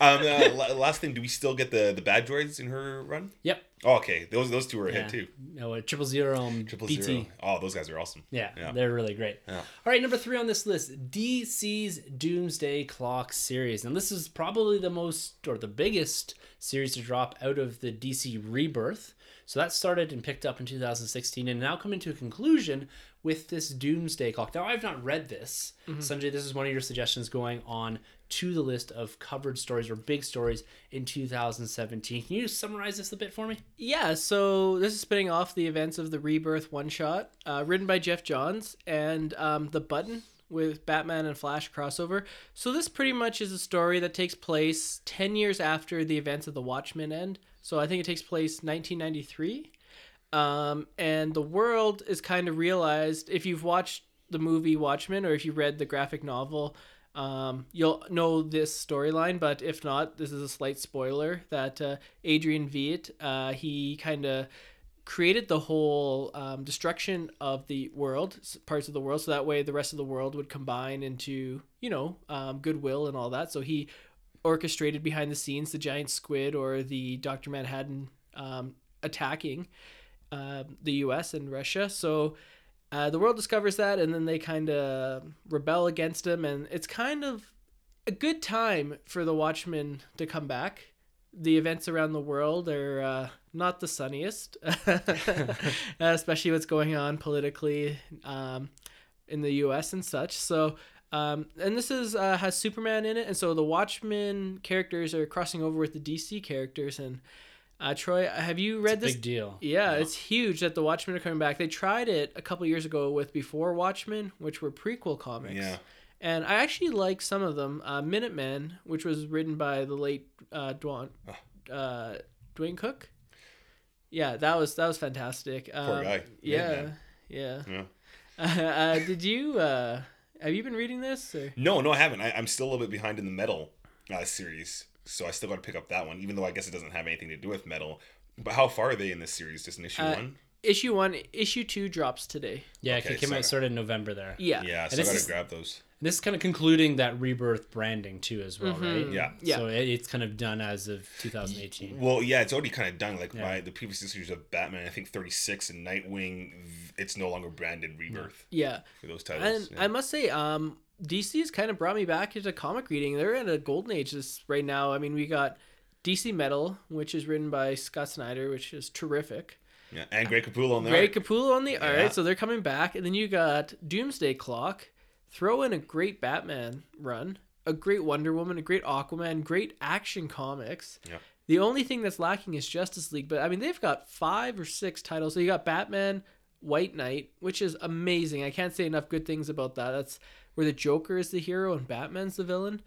Last thing, do we still get the bad droids in her run? Yep. Oh, okay. Those two are ahead too. No, 000 BT. Oh, those guys are awesome. Yeah, they're really great. Yeah. All right, number 3 on this list, DC's Doomsday Clock series. And this is probably the most, or the biggest series to drop out of the DC Rebirth. So that started and picked up in 2016 and now coming to a conclusion with this Doomsday Clock. Now, I've not read this. Mm-hmm. Sanjay, this is one of your suggestions going on to the list of covered stories or big stories in 2017. Can you summarize this a bit for me? Yeah, so this is spinning off the events of the Rebirth one-shot, written by Geoff Johns, and The Button with Batman and Flash crossover. So this pretty much is a story that takes place 10 years after the events of the Watchmen end. So I think it takes place 1993. And the world is kind of realized, if you've watched the movie Watchmen, or if you read the graphic novel, you'll know this storyline. But if not, this is a slight spoiler that Adrian Veidt, he kind of created the whole destruction of the world, parts of the world, so that way the rest of the world would combine into, you know, goodwill and all that. So he orchestrated behind the scenes the giant squid or the Dr. Manhattan attacking the US and Russia. So the world discovers that, and then they kind of rebel against him, and it's kind of a good time for the Watchmen to come back. The events around the world are not the sunniest, especially what's going on politically in the US and such. So and this is has Superman in it, and so the Watchmen characters are crossing over with the DC characters. And Troy, have you read this? Big deal. Yeah, it's huge that the Watchmen are coming back. They tried it a couple years ago with Before Watchmen, which were prequel comics. Yeah. And I actually like some of them. Minutemen, which was written by the late Dwayne Cook. Yeah, that was fantastic. Poor guy. Yeah. Did you have you been reading this? Or? No, I haven't. I'm still a little bit behind in the Metal series. So I still got to pick up that one, even though I guess it doesn't have anything to do with metal. But how far are they in this series? Just in issue one? Issue one. Issue two drops today. Yeah, okay, it came out sort of November there. Yeah. Yeah, so I got to grab those. And this is kind of concluding that Rebirth branding too as well, right? Yeah. So it's kind of done as of 2018. Well, yeah, it's already kind of done. Like by the previous issues of Batman, I think 36 and Nightwing, it's no longer branded Rebirth. Yeah. For those titles. And I must say, DC's kind of brought me back into comic reading. They're in a golden age right now. I mean, we got DC Metal, which is written by Scott Snyder, which is terrific. Yeah, and Greg Capullo on the art. So they're coming back. And then you got Doomsday Clock. Throw in a great Batman run, a great Wonder Woman, a great Aquaman, great Action Comics. Yeah. The only thing that's lacking is Justice League. But, I mean, they've got 5 or 6 titles. So you got Batman, White Knight, which is amazing. I can't say enough good things about that. That's where the Joker is the hero and Batman's the villain.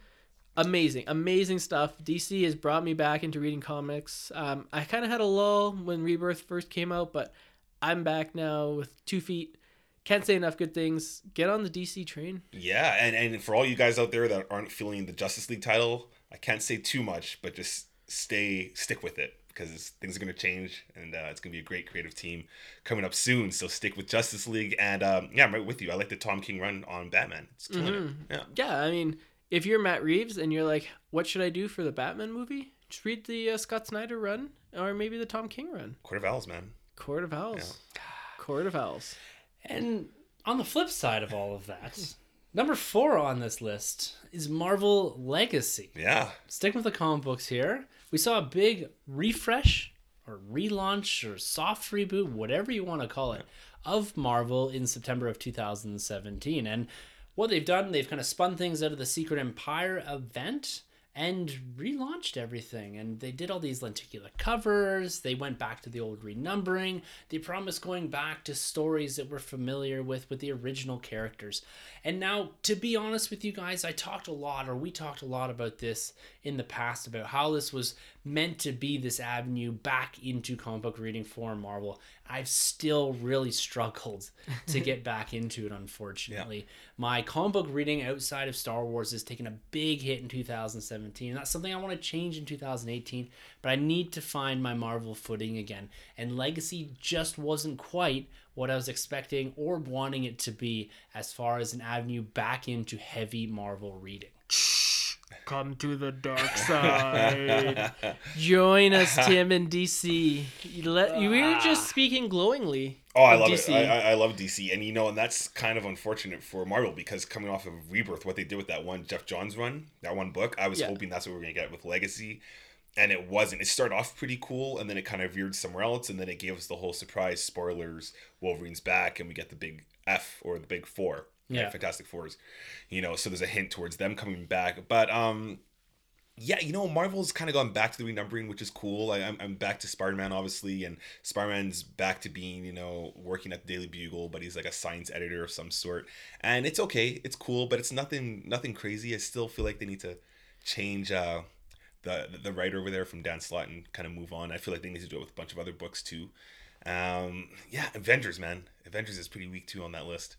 Amazing stuff. DC has brought me back into reading comics. I kind of had a lull when Rebirth first came out, but I'm back now with 2 feet. Can't say enough good things. Get on the DC train. Yeah, and for all you guys out there that aren't feeling the Justice League title, I can't say too much, but just stick with it, because things are going to change, and it's going to be a great creative team coming up soon. So stick with Justice League, and I'm right with you. I like the Tom King run on Batman. It's killing it. Yeah, I mean, if you're Matt Reeves and you're like, what should I do for the Batman movie? Just read the Scott Snyder run, or maybe the Tom King run. Court of Owls, man. Court of Owls. Yeah. Court of Owls. And on the flip side of all of that, number 4 on this list is Marvel Legacy. Yeah. Sticking with the comic books here. We saw a big refresh or relaunch or soft reboot, whatever you want to call it, of Marvel in September of 2017. And what they've done, they've kind of spun things out of the Secret Empire event and relaunched everything. And they did all these lenticular covers. They went back to the old renumbering. They promised going back to stories that we're familiar with the original characters. And now, to be honest with you guys, we talked a lot about this in the past, about how this was meant to be this avenue back into comic book reading for Marvel. I've still really struggled to get back into it, unfortunately. Yeah. My comic book reading outside of Star Wars has taken a big hit in 2017. That's something I want to change in 2018, but I need to find my Marvel footing again. And Legacy just wasn't quite what I was expecting or wanting it to be as far as an avenue back into heavy Marvel reading. Come to the dark side. Join us, Tim, in DC. You were just speaking glowingly. Oh, I love DC. I love DC. And, and that's kind of unfortunate for Marvel, because coming off of Rebirth, what they did with that one Geoff Johns run, that one book, I was hoping that's what we were going to get with Legacy. And it wasn't. It started off pretty cool, and then it kind of veered somewhere else, and then it gave us the whole surprise, spoilers, Wolverine's back, and we get the big F, or the big 4. Yeah, Fantastic Fours, so there's a hint towards them coming back. But Marvel's kind of gone back to the renumbering, which is cool. I'm back to Spider-Man, obviously, and Spider-Man's back to being, working at the Daily Bugle, but he's like a science editor of some sort. And it's okay, it's cool, but it's nothing crazy. I still feel like they need to change the writer over there from Dan Slott and kind of move on. I feel like they need to do it with a bunch of other books too. Avengers, man. Avengers is pretty weak too on that list.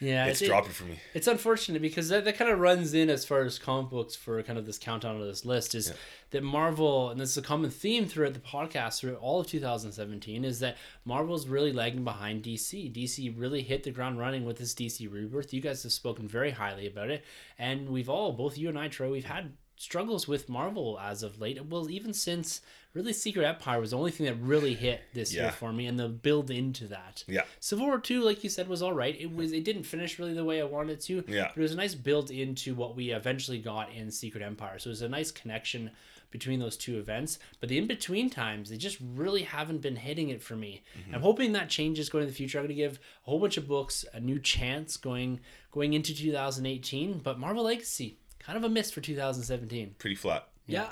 Yeah, it's dropping for me. It's unfortunate because that kind of runs in as far as comic books for kind of this countdown of this list is that Marvel, and this is a common theme throughout the podcast throughout all of 2017, is that Marvel's really lagging behind DC. DC really hit the ground running with this DC Rebirth. You guys have spoken very highly about it, and we've all, both you and I, Troy, we've had struggles with Marvel as of late. Well, even since really Secret Empire was the only thing that really hit this year for me, and the build into that. Yeah. Civil War 2, like you said, was all right. It didn't finish really the way I wanted to. Yeah. But it was a nice build into what we eventually got in Secret Empire. So it was a nice connection between those two events. But the in-between times, they just really haven't been hitting it for me. Mm-hmm. I'm hoping that changes going in the future. I'm going to give a whole bunch of books a new chance going into 2018. But Marvel Legacy, kind of a miss for 2017. Pretty flat. Yeah.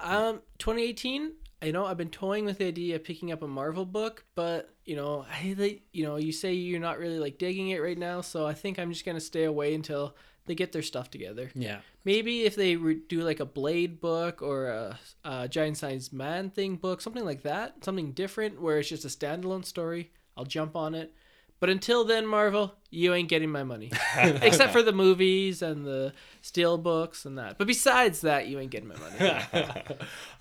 2018, you know, I've been toying with the idea of picking up a Marvel book, but, you know, you say you're not really, like, digging it right now, so I think I'm just going to stay away until they get their stuff together. Yeah. Maybe if they do, like, a Blade book or a giant-sized man thing book, something like that, something different where it's just a standalone story, I'll jump on it. But until then, Marvel, you ain't getting my money. Except for the movies and the steel books and that. But besides that, you ain't getting my money.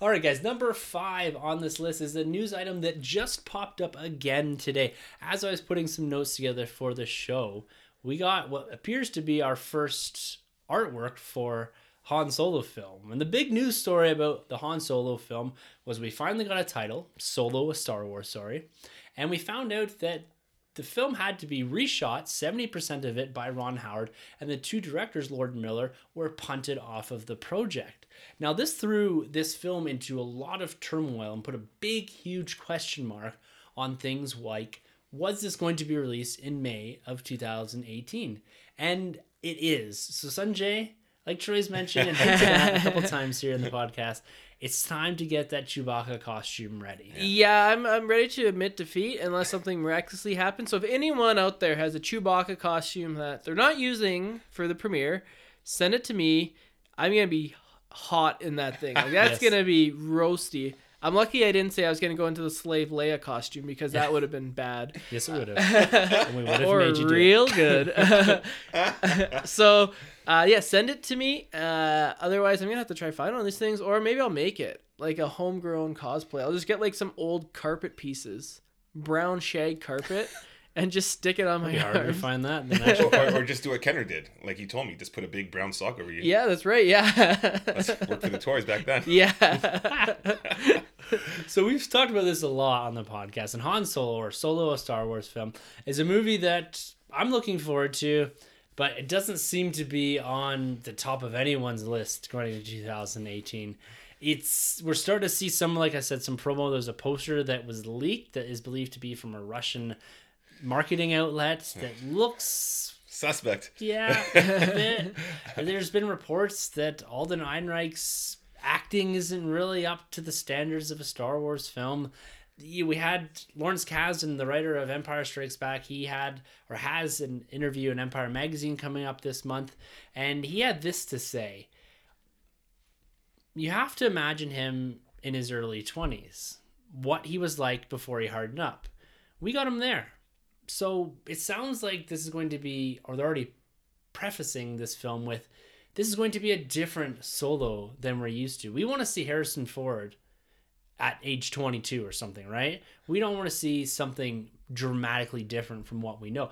All right, guys. Number 5 on this list is a news item that just popped up again today. As I was putting some notes together for the show, we got what appears to be our first artwork for Han Solo film. And the big news story about the Han Solo film was we finally got a title, Solo, a Star Wars story. And we found out that the film had to be reshot, 70% of it, by Ron Howard, and the two directors, Lord and Miller, were punted off of the project. Now, this threw this film into a lot of turmoil and put a big, huge question mark on things like, was this going to be released in May of 2018? And it is. So Sanjay, like Troy's mentioned and hinted at a couple times here in the podcast, it's time to get that Chewbacca costume ready. Yeah, I'm ready to admit defeat unless something miraculously happens. So if anyone out there has a Chewbacca costume that they're not using for the premiere, send it to me. I'm going to be hot in that thing. Like, that's going to be roasty. I'm lucky I didn't say I was going to go into the slave Leia costume because that would have been bad. Yes, it would have. And we would have or made you do real it. Good. So, send it to me. Otherwise, I'm going to have to try find one of these things, or maybe I'll make it like a homegrown cosplay. I'll just get like some old carpet pieces, brown shag carpet, and just stick it on my arm. Harder to find that. Or just do what Kenner did. Like you told me, just put a big brown sock over you. Yeah, that's right. Yeah. That's worked for the Tories back then. Yeah. So we've talked about this a lot on the podcast. And Han Solo, or Solo, a Star Wars film, is a movie that I'm looking forward to, but it doesn't seem to be on the top of anyone's list going into 2018. We're starting to see some, like I said, some promo. There's a poster that was leaked that is believed to be from a Russian marketing outlet that looks suspect. Yeah. There's been reports that Alden Ehrenreich's acting isn't really up to the standards of a Star Wars film. We had Lawrence Kasdan, the writer of Empire Strikes Back. He has an interview in Empire Magazine coming up this month, and he had this to say. You have to imagine him in his early 20s, what he was like before he hardened up. We got him there. So it sounds like this is going to be, or they're already prefacing this film with, this is going to be a different Solo than we're used to. We want to see Harrison Ford at age 22 or something, right? We don't want to see something dramatically different from what we know.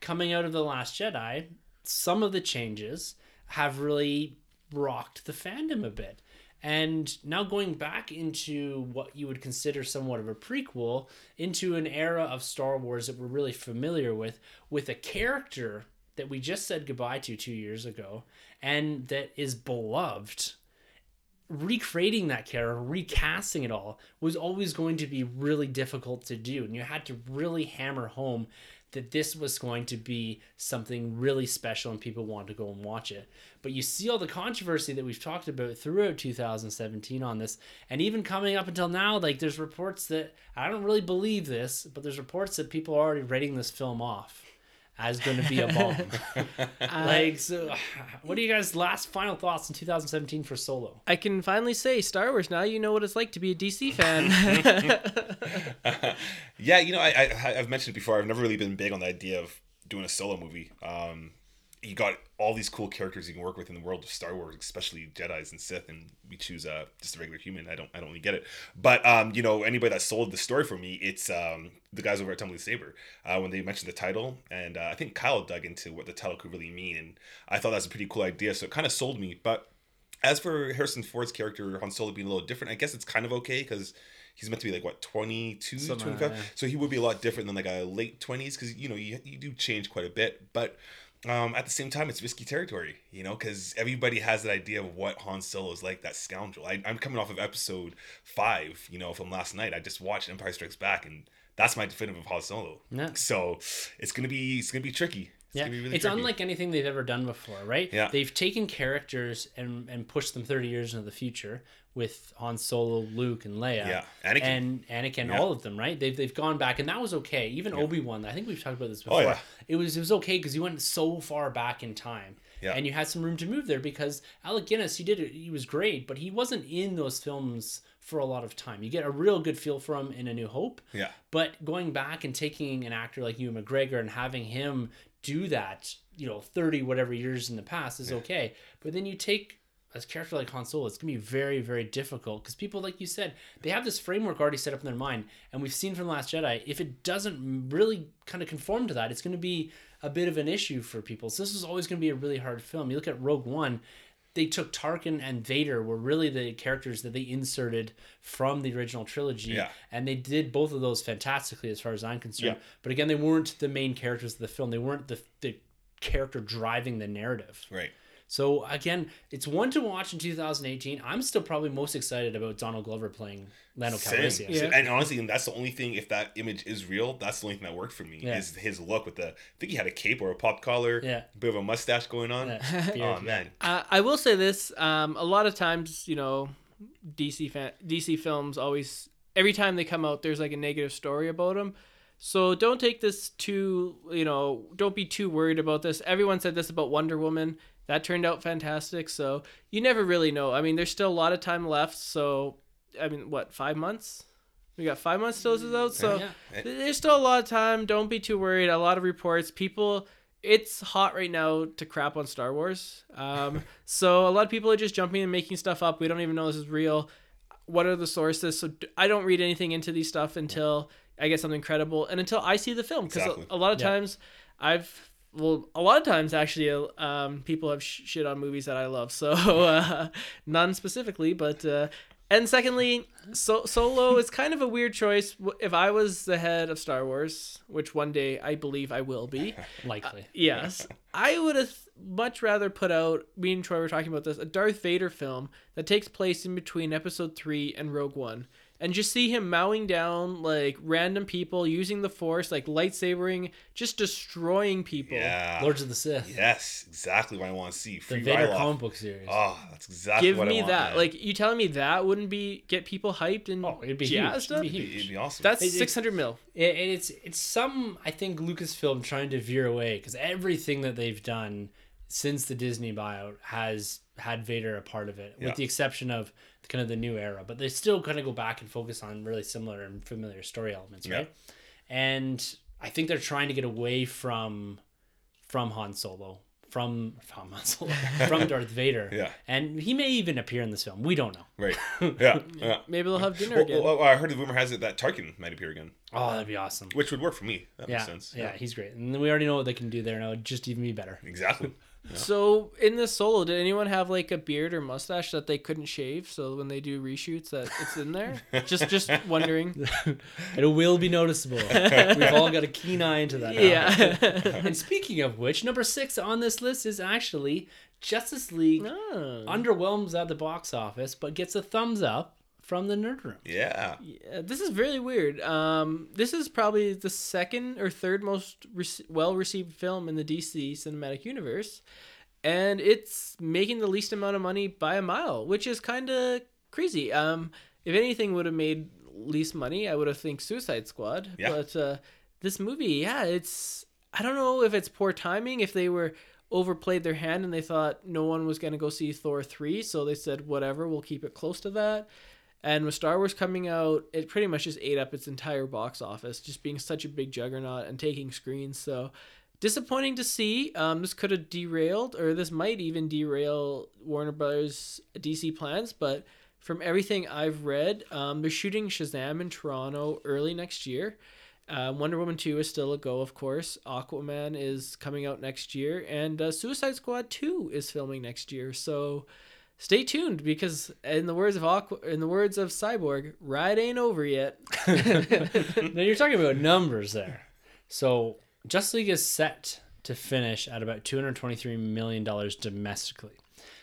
Coming out of The Last Jedi, some of the changes have really rocked the fandom a bit. And now going back into what you would consider somewhat of a prequel, into an era of Star Wars that we're really familiar with a character that we just said goodbye to 2 years ago, and that is beloved, recreating that character, recasting it all, was always going to be really difficult to do. And you had to really hammer home that this was going to be something really special and people wanted to go and watch it. But you see all the controversy that we've talked about throughout 2017 on this, and even coming up until now, like there's reports that, I don't really believe this, but there's reports that people are already rating this film off as going to be a bomb. So what are you guys' last final thoughts in 2017 for Solo? I can finally say Star Wars now. You know what it's like to be a DC fan. Yeah, you know, I've mentioned it before. I've never really been big on the idea of doing a solo movie, you got all these cool characters you can work with in the world of Star Wars, especially Jedis and Sith, and we choose just a regular human. I don't really get it. But, you know, anybody that sold the story for me, it's the guys over at Tumbling Saber, when they mentioned the title. And I think Kyle dug into what the title could really mean, and I thought that was a pretty cool idea, so it kind of sold me. But as for Harrison Ford's character, Han Solo, being a little different, I guess it's kind of okay, because he's meant to be, like, what, 22, 25? Yeah. So he would be a lot different than, like, a late 20s, because, you know, you do change quite a bit. But at the same time, it's risky territory, you know, because everybody has that idea of what Han Solo is like, that scoundrel. I'm coming off of episode 5, you know, from last night. I just watched Empire Strikes Back, and that's my definitive of Han Solo. Yeah. So it's gonna be tricky. It's yeah, really it's tricky. Unlike anything they've ever done before, right? Yeah. They've taken characters and pushed them 30 years into the future with Han Solo, Luke, and Leia, yeah, Anakin, yeah, all of them, right? They've gone back, and that was okay. Even yeah, Obi-Wan, I think we've talked about this before. Oh, yeah. It was okay because you went so far back in time, yeah, and you had some room to move there, because Alec Guinness, he was great, but he wasn't in those films for a lot of time. You get a real good feel for him in A New Hope. Yeah. But going back and taking an actor like Ewan McGregor and having him do that, you know, 30 whatever years in the past is yeah, okay. But then you take a character like Han Solo, it's gonna be very, very difficult, because people, like you said, they have this framework already set up in their mind, and we've seen from The Last Jedi, if it doesn't really kind of conform to that, it's going to be a bit of an issue for people. So this is always going to be a really hard film. You look at Rogue One, they took Tarkin and Vader were really the characters that they inserted from the original trilogy. Yeah. And they did both of those fantastically as far as I'm concerned. Yeah. But again, they weren't the main characters of the film. They weren't the character driving the narrative. Right. So again, it's one to watch in 2018. I'm still probably most excited about Donald Glover playing Lando Calrissian. Yeah. And honestly, that's the only thing, if that image is real, that's the only thing that worked for me, yeah, is his look with I think he had a cape or a pop collar, yeah, a bit of a mustache going on. Yeah. Beard, oh, man. I will say this. A lot of times, you know, DC films always, every time they come out, there's like a negative story about them. So don't take this too, you know, don't be too worried about this. Everyone said this about Wonder Woman. That turned out fantastic, so you never really know. I mean, there's still a lot of time left, so, I mean, what, 5 months? We got 5 months till this is out, so yeah, there's still a lot of time. Don't be too worried. A lot of reports. People, it's hot right now to crap on Star Wars. So a lot of people are just jumping and making stuff up. We don't even know this is real. What are the sources? So I don't read anything into these stuff until I get something credible and until I see the film, because exactly, a lot of times a lot of times, actually, people have shit on movies that I love. So, none specifically, but... and secondly, Solo is kind of a weird choice. If I was the head of Star Wars, which one day I believe I will be. Likely. Yes. I would have much rather put out, me and Troy were talking about this, a Darth Vader film that takes place in between Episode 3 and Rogue One. And just see him mowing down, like, random people, using the Force, like, lightsabering, just destroying people. Yeah. Lords of the Sith. Yes, exactly what I want to see. Free the Vader comic book series. Oh, that's exactly what I want. Give me that. Man. Like, you telling me that wouldn't get people hyped and it'd be jazzed up? It'd be awesome. That's $600 million. And it's some, I think, Lucasfilm trying to veer away, because everything that they've done since the Disney buyout has had Vader a part of it, with the exception of kind of the new era, but they still kind of go back and focus on really similar and familiar story elements, right? Yeah. And I think they're trying to get away from Han Solo, from Han Solo, from Darth Vader. Yeah. And he may even appear in this film. We don't know. Right. Yeah. Yeah. Maybe they'll have dinner again. Well, I heard the rumor has it that Tarkin might appear again. Oh, that'd be awesome. Which would work for me. That makes sense. Yeah, he's great. And we already know what they can do there, and it would just even be better. Exactly. Yeah. So in this Solo, did anyone have like a beard or mustache that they couldn't shave? So when they do reshoots, that it's in there. Just wondering. It will be noticeable. We've all got a keen eye into that. Yeah. And speaking of which, number 6 on this list is actually Justice League. Oh. Underwhelms at the box office, but gets a thumbs up from the Nerd Room. Yeah. Yeah. This is really weird. This is probably the second or third most well-received film in the DC cinematic universe, and it's making the least amount of money by a mile, which is kind of crazy. If anything would have made least money, I would have think Suicide Squad. Yeah. But this movie, it's... I don't know if it's poor timing, if they were... overplayed their hand and they thought no one was going to go see Thor 3, so they said, whatever, we'll keep it close to that. And with Star Wars coming out, it pretty much just ate up its entire box office, just being such a big juggernaut and taking screens. So Disappointing to see. This could have derailed, or this might even derail Warner Brothers' DC plans, but from everything I've read, they're shooting Shazam in Toronto early next year. Wonder Woman 2 is still a go, of course. Aquaman is coming out next year, and Suicide Squad 2 is filming next year. So stay tuned, because in the words of Cyborg, ride ain't over yet. Now you're talking about numbers there. So Justice League is set to finish at about $223 million domestically.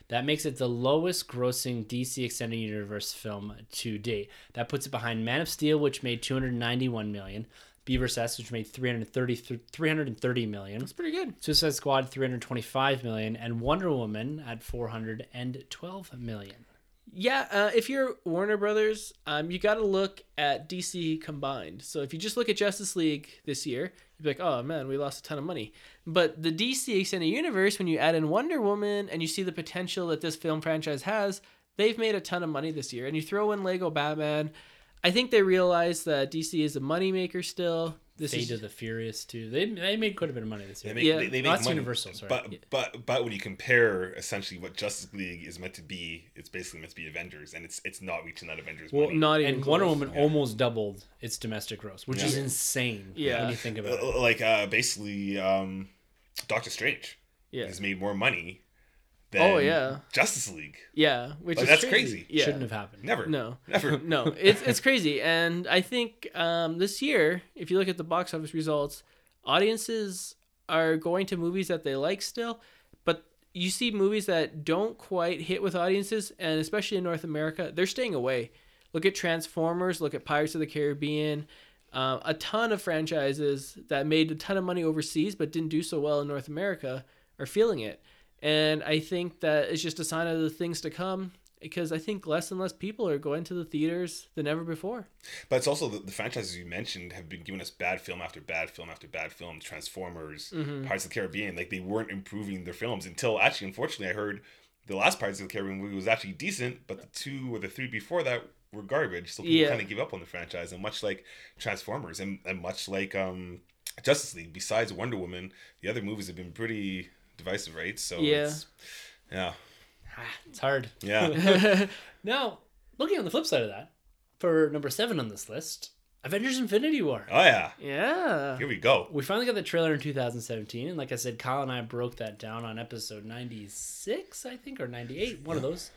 That makes it the lowest grossing DC Extended Universe film to date. That puts it behind Man of Steel, which made $291 million. Beavis S, which made $330 million. That's pretty good. Suicide Squad, $325 million. And Wonder Woman at $412 million. Yeah, if you're Warner Brothers, you got to look at DC combined. So if you just look at Justice League this year, you'd be like, oh man, we lost a ton of money. But the DC Extended Universe, when you add in Wonder Woman and you see the potential that this film franchise has, they've made a ton of money this year. And you throw in Lego Batman, I think they realize that DC is a moneymaker still. Fate of the Furious too. They made quite a bit of money this year. They make money. Universal, sorry. But when you compare essentially what Justice League is meant to be, it's basically meant to be Avengers, and it's not reaching that Avengers money. Not even. And close. Wonder Woman almost doubled its domestic gross, which is insane. Yeah. When you think about it. Like basically, Doctor Strange has made more money than Justice League. Yeah, which is that's crazy. Yeah. Shouldn't have happened. Never. No, it's crazy. And I think this year, if you look at the box office results, audiences are going to movies that they like still, but you see movies that don't quite hit with audiences, and especially in North America, they're staying away. Look at Transformers, look at Pirates of the Caribbean, a ton of franchises that made a ton of money overseas but didn't do so well in North America are feeling it. And I think that it's just a sign of the things to come, because I think less and less people are going to the theaters than ever before. But it's also the franchises you mentioned have been giving us bad film after bad film after bad film. Transformers, Pirates of the Caribbean, like they weren't improving their films until actually, unfortunately, I heard the last Pirates of the Caribbean movie was actually decent, but the two or the three before that were garbage. So people kind of give up on the franchise, and much like Transformers and much like Justice League, besides Wonder Woman, the other movies have been pretty divisive, right? So it's hard. Now, looking on the flip side of that, for number 7 on this list, Avengers Infinity War. Oh yeah, here we go. We finally got the trailer in 2017, and like I said, Kyle and I broke that down on episode 96, I think, or 98, one of those,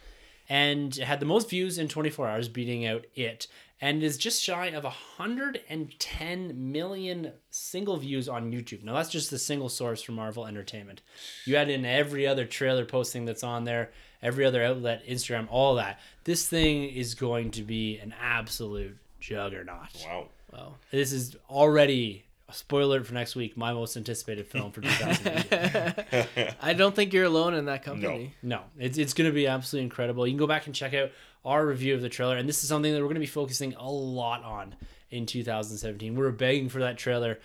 and it had the most views in 24 hours, beating out It, and is just shy of 110 million single views on YouTube. Now, that's just the single source for Marvel Entertainment. You add in every other trailer posting that's on there, every other outlet, Instagram, all that. This thing is going to be an absolute juggernaut. Wow. This is already, spoiler alert for next week, my most anticipated film for 2018. I don't think you're alone in that company. No. It's going to be absolutely incredible. You can go back and check out our review of the trailer, and this is something that we're going to be focusing a lot on in 2017. We were begging for that trailer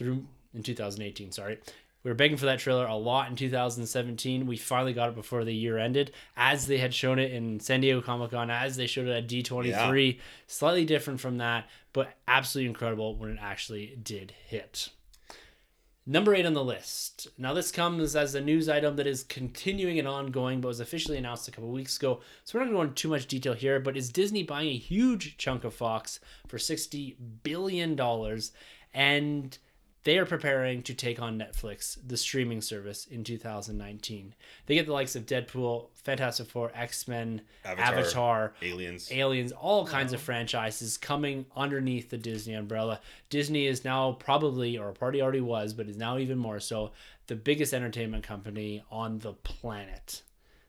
in 2018, sorry. We were begging for that trailer a lot in 2017. We finally got it before the year ended, as they had shown it in San Diego Comic-Con, as they showed it at D23. Yeah. Slightly different from that, but absolutely incredible when it actually did hit. Number 8 on the list. Now, this comes as a news item that is continuing and ongoing, but was officially announced a couple weeks ago, so we're not going to go into too much detail here, but is Disney buying a huge chunk of Fox for $60 billion, and they are preparing to take on Netflix, the streaming service, in 2019. They get the likes of Deadpool, Fantastic Four, X-Men, Avatar, Aliens, all kinds of franchises coming underneath the Disney umbrella. Disney is now probably, or probably already was, but is now even more so, the biggest entertainment company on the planet.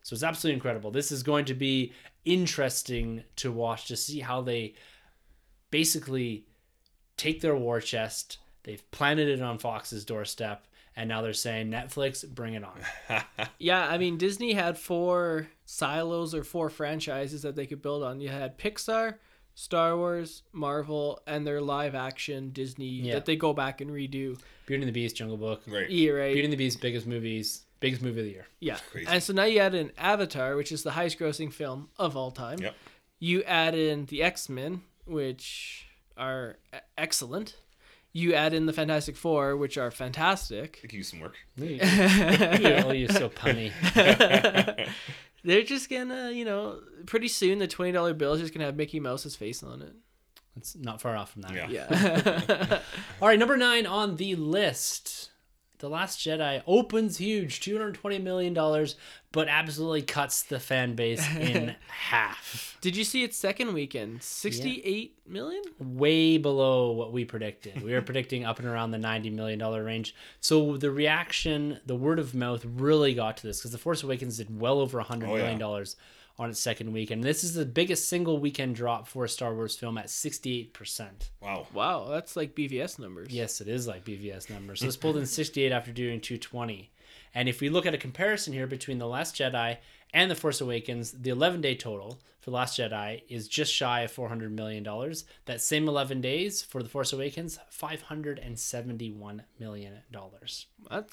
So it's absolutely incredible. This is going to be interesting to watch, to see how they basically take their war chest. They've planted it on Fox's doorstep, and now they're saying, Netflix, bring it on. Yeah, I mean, Disney had 4 silos or 4 franchises that they could build on. You had Pixar, Star Wars, Marvel, and their live-action Disney that they go back and redo. Beauty and the Beast, Jungle Book. Right. Yeah, right. Beauty and the Beast, biggest movie of the year. Yeah. And so now you add in Avatar, which is the highest-grossing film of all time. Yep. You add in the X-Men, which are excellent. You add in the Fantastic Four, which are fantastic. They could use some work. Oh, you're so punny. They're just gonna, you know, pretty soon the $20 bill is just gonna have Mickey Mouse's face on it. It's not far off from that. Yeah. All right, number 9 on the list. The Last Jedi opens huge, $220 million, but absolutely cuts the fan base in half. Did you see its second weekend? $68 million? Way below what we predicted. We were predicting up and around the $90 million range. So the reaction, the word of mouth really got to this because The Force Awakens did well over $100 million on its second weekend. This is the biggest single weekend drop for a Star Wars film at 68%. Wow, that's like BVS numbers. Yes, it is like BVS numbers. So it's pulled in 68 after doing 220. And if we look at a comparison here between The Last Jedi and The Force Awakens, the 11-day total for The Last Jedi is just shy of $400 million. That same 11 days for The Force Awakens, $571 million. That's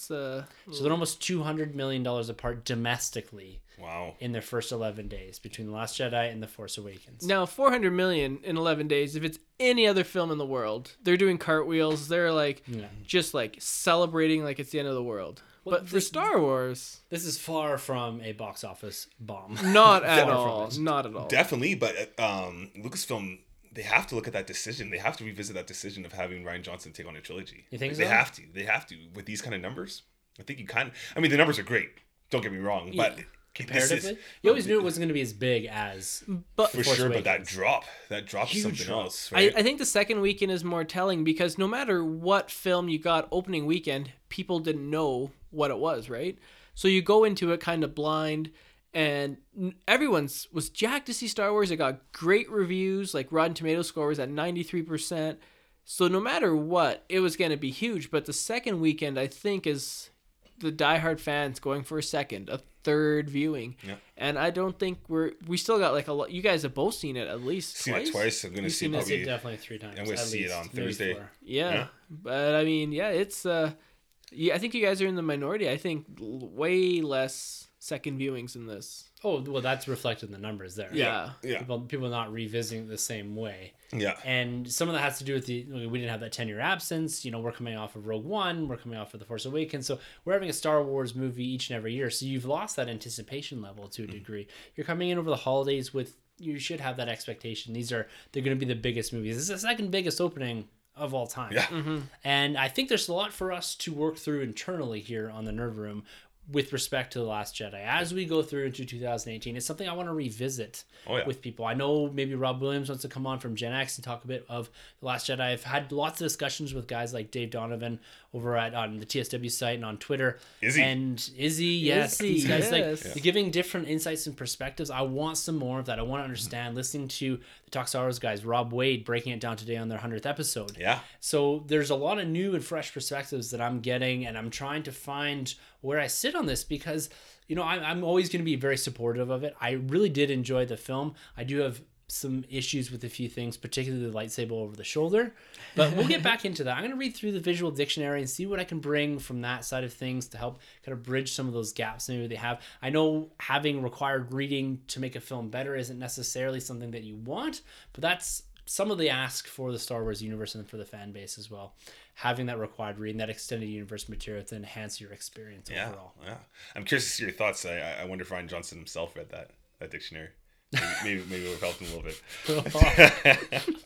so they're almost $200 million apart domestically. Wow. In their first 11 days between The Last Jedi and The Force Awakens. Now, $400 million in 11 days, if it's any other film in the world, they're doing cartwheels. They're like just like celebrating like it's the end of the world. Well, but for Star Wars, this is far from a box office bomb. Not at all. Not at all. Definitely. But Lucasfilm, they have to look at that decision. They have to revisit that decision of having Rian Johnson take on a trilogy. You think so? They have to. They have to. With these kind of numbers, I think you kind of... I mean, the numbers are great. Don't get me wrong. But... Yeah. Comparatively, you always knew it wasn't going to be as big as for sure, but that drop is something else, right? I think the second weekend is more telling because no matter what film you got opening weekend, people didn't know what it was, right? So you go into it kind of blind, and everyone was jacked to see Star Wars. It got great reviews, like Rotten Tomatoes score was at 93%. So no matter what, it was going to be huge. But the second weekend, I think, is the diehard fans going for a third viewing. Yeah. And I don't think we still got like a lot. You guys have both seen it at least twice. Seen it twice. I'm going to see it probably definitely 3 times. I'm going to see it on Thursday. Yeah. But I mean, it's I think you guys are in the minority. I think way less second viewings in this. Oh, well, that's reflected in the numbers there. Yeah. People not revisiting it the same way. Yeah. And some of that has to do with we didn't have that 10-year absence. You know, we're coming off of Rogue One. We're coming off of The Force Awakens. So we're having a Star Wars movie each and every year. So you've lost that anticipation level to a degree. You're coming in over the holidays with, you should have that expectation. They're going to be the biggest movies. This is the second biggest opening of all time. Yeah. And I think there's a lot for us to work through internally here on the Nerd Room with respect to The Last Jedi. As we go through into 2018, it's something I want to revisit with people. I know maybe Rob Williams wants to come on from Gen X and talk a bit of The Last Jedi. I've had lots of discussions with guys like Dave Donovan over on the TSW site and on Twitter. Izzy. And Izzy, yes. These guys giving different insights and perspectives. I want some more of that. I want to understand. Listening to the Talk Star Wars guys, Rob Wade, breaking it down today on their 100th episode. Yeah. So there's a lot of new and fresh perspectives that I'm getting, and I'm trying to find where I sit on this because, you know, I'm always going to be very supportive of it. I really did enjoy the film. I do have some issues with a few things, particularly the lightsaber over the shoulder, but we'll get back into that. I'm going to read through the Visual Dictionary and see what I can bring from that side of things to help kind of bridge some of those gaps maybe they have. I know having required reading to make a film better isn't necessarily something that you want, but that's some of the ask for the Star Wars universe and for the fan base as well. Having that required reading, that extended universe material to enhance your experience overall. Yeah. I'm curious to see your thoughts. I wonder if Rian Johnson himself read that dictionary. Maybe we've helped him a little bit.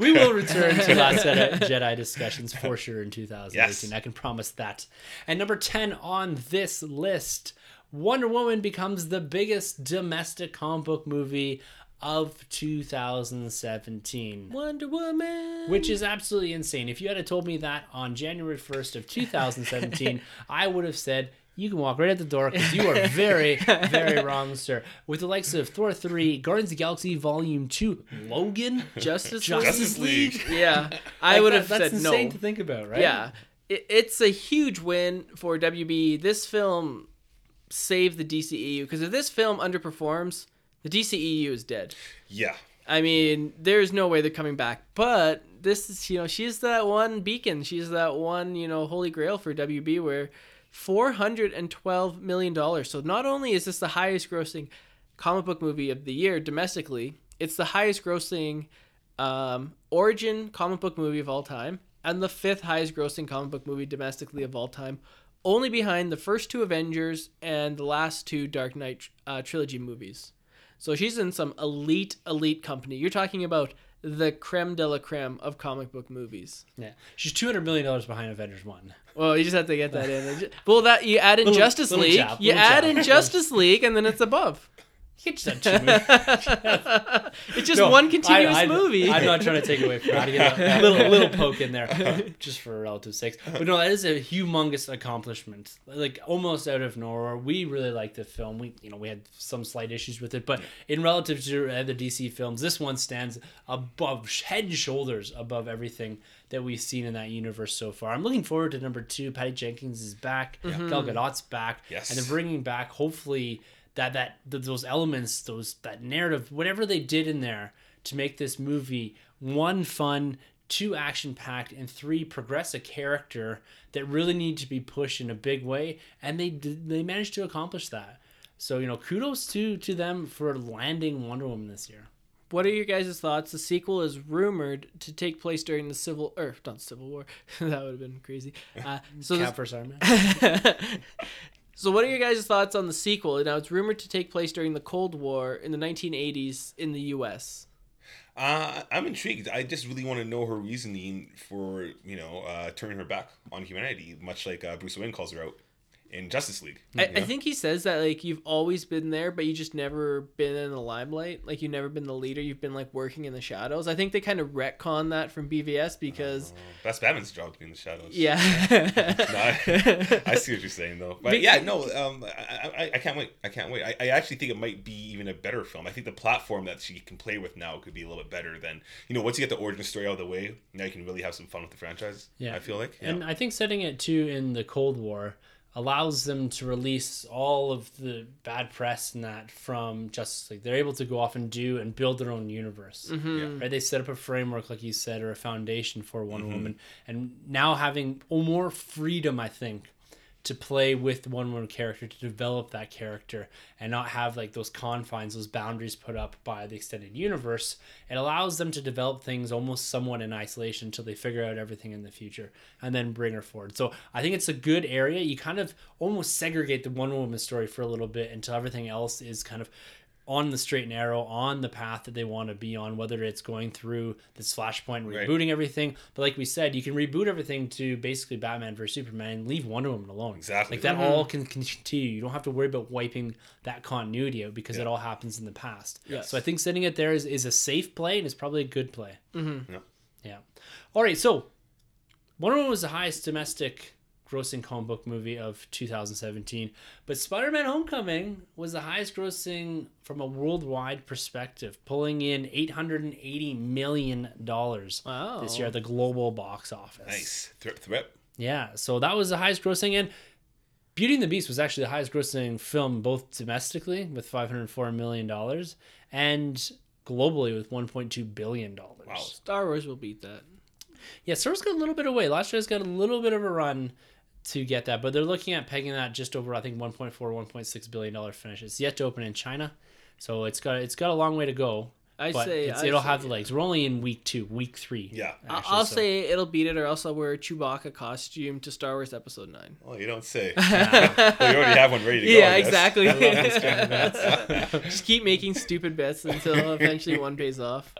We will return to Last Jedi discussions for sure in 2018. Yes. I can promise that. And number 10 on this list, Wonder Woman becomes the biggest domestic comic book movie of 2017. Wonder Woman, which is absolutely insane. If you had told me that on January 1st of 2017, I would have said, you can walk right at the door because you are very, very wrong, sir. With the likes of Thor 3, Guardians of the Galaxy Volume 2, Logan, Justice League. Yeah, I would have said no. That's insane to think about, right? Yeah, it's a huge win for WB. This film saved the DCEU because if this film underperforms, the DCEU is dead. Yeah. I mean, there's no way they're coming back. But this is, you know, she's that one beacon. She's that one, you know, holy grail for WB where $412 million. So not only is this the highest grossing comic book movie of the year domestically, it's the highest grossing origin comic book movie of all time. and the fifth highest grossing comic book movie domestically of all time, only behind the first two Avengers and the last two Dark Knight trilogy movies. So she's in some elite company. You're talking about the creme de la creme of comic book movies. Yeah. She's $200 million behind Avengers 1. Well, you just have to get that in. Well, that you add in Justice League, Justice League, and then it's above. You just it's just one continuous movie. I'm not trying to take away from that. A little poke in there, just for relative sakes. But no, that is a humongous accomplishment. Like almost out of nowhere, we really liked the film. We had some slight issues with it, but in relative to other DC films, this one stands above, head and shoulders above everything that we've seen in that universe so far. I'm looking forward to number 2. Patty Jenkins is back. Mm-hmm. Gal Gadot's back. Yes. And they're bringing back, hopefully, those elements, that narrative, whatever they did in there to make this movie 1 fun, 2 action packed, and 3 progress a character that really needed to be pushed in a big way, and they managed to accomplish that. So kudos to them for landing Wonder Woman this year. What are your guys' thoughts? The sequel is rumored to take place during the Civil War. That would have been crazy. Cap for Iron Man. So what are your guys' thoughts on the sequel? Now, it's rumored to take place during the Cold War in the 1980s in the U.S. I'm intrigued. I just really want to know her reasoning for, turning her back on humanity, much like Bruce Wayne calls her out in Justice League. I think he says that, like, you've always been there, but you just never been in the limelight. Like, you've never been the leader. You've been, working in the shadows. I think they kind of retcon that from BVS because... that's Batman's job, to be in the shadows. Yeah. I see what you're saying, though. But yeah, no, I can't wait. I actually think it might be even a better film. I think the platform that she can play with now could be a little bit better than, once you get the origin story out of the way, now you can really have some fun with the franchise, yeah. I feel like. Yeah. And I think setting it, too, in the Cold War allows them to release all of the bad press and that from Justice League. They're able to go off and do and build their own universe. Mm-hmm. Yeah. Right? They set up a framework, like you said, or a foundation for Wonder Woman. And now having more freedom, I think, to play with Wonder Woman character, to develop that character, and not have those confines, those boundaries put up by the extended universe. It allows them to develop things almost somewhat in isolation until they figure out everything in the future and then bring her forward. So I think it's a good area. You kind of almost segregate the Wonder Woman story for a little bit until everything else is kind of on the straight and narrow, on the path that they want to be on, whether it's going through this flashpoint, rebooting everything. But like we said, you can reboot everything to basically Batman versus Superman and leave Wonder Woman alone. Exactly. Like that all can continue. You don't have to worry about wiping that continuity out because it all happens in the past. Yes. So I think sitting it there is a safe play and it's probably a good play. Mm-hmm. Yeah. All right. So Wonder Woman was the highest domestic grossing comic book movie of 2017, but Spider-Man Homecoming was the highest grossing from a worldwide perspective, pulling in $880 million this year at the global box office. Nice. Thrip. Yeah, so that was the highest grossing, and Beauty and the Beast was actually the highest grossing film both domestically with $504 million and globally with $1.2 billion. Wow. Star Wars will beat that. Yeah, Star Wars got a little bit away. Last year's got a little bit of a run to get that, but they're looking at pegging that just over, I think, $1.4, $1.6 billion finish. It's yet to open in China, so it's got a long way to go. It'll have the legs. We're only in week 3. Yeah, actually, I'll say it'll beat it, or else I'll wear a Chewbacca costume to Star Wars Episode 9. Oh, you don't say. Well, you already have one ready to go. Yeah, exactly. I love this kind of bets. Just keep making stupid bets until eventually one pays off.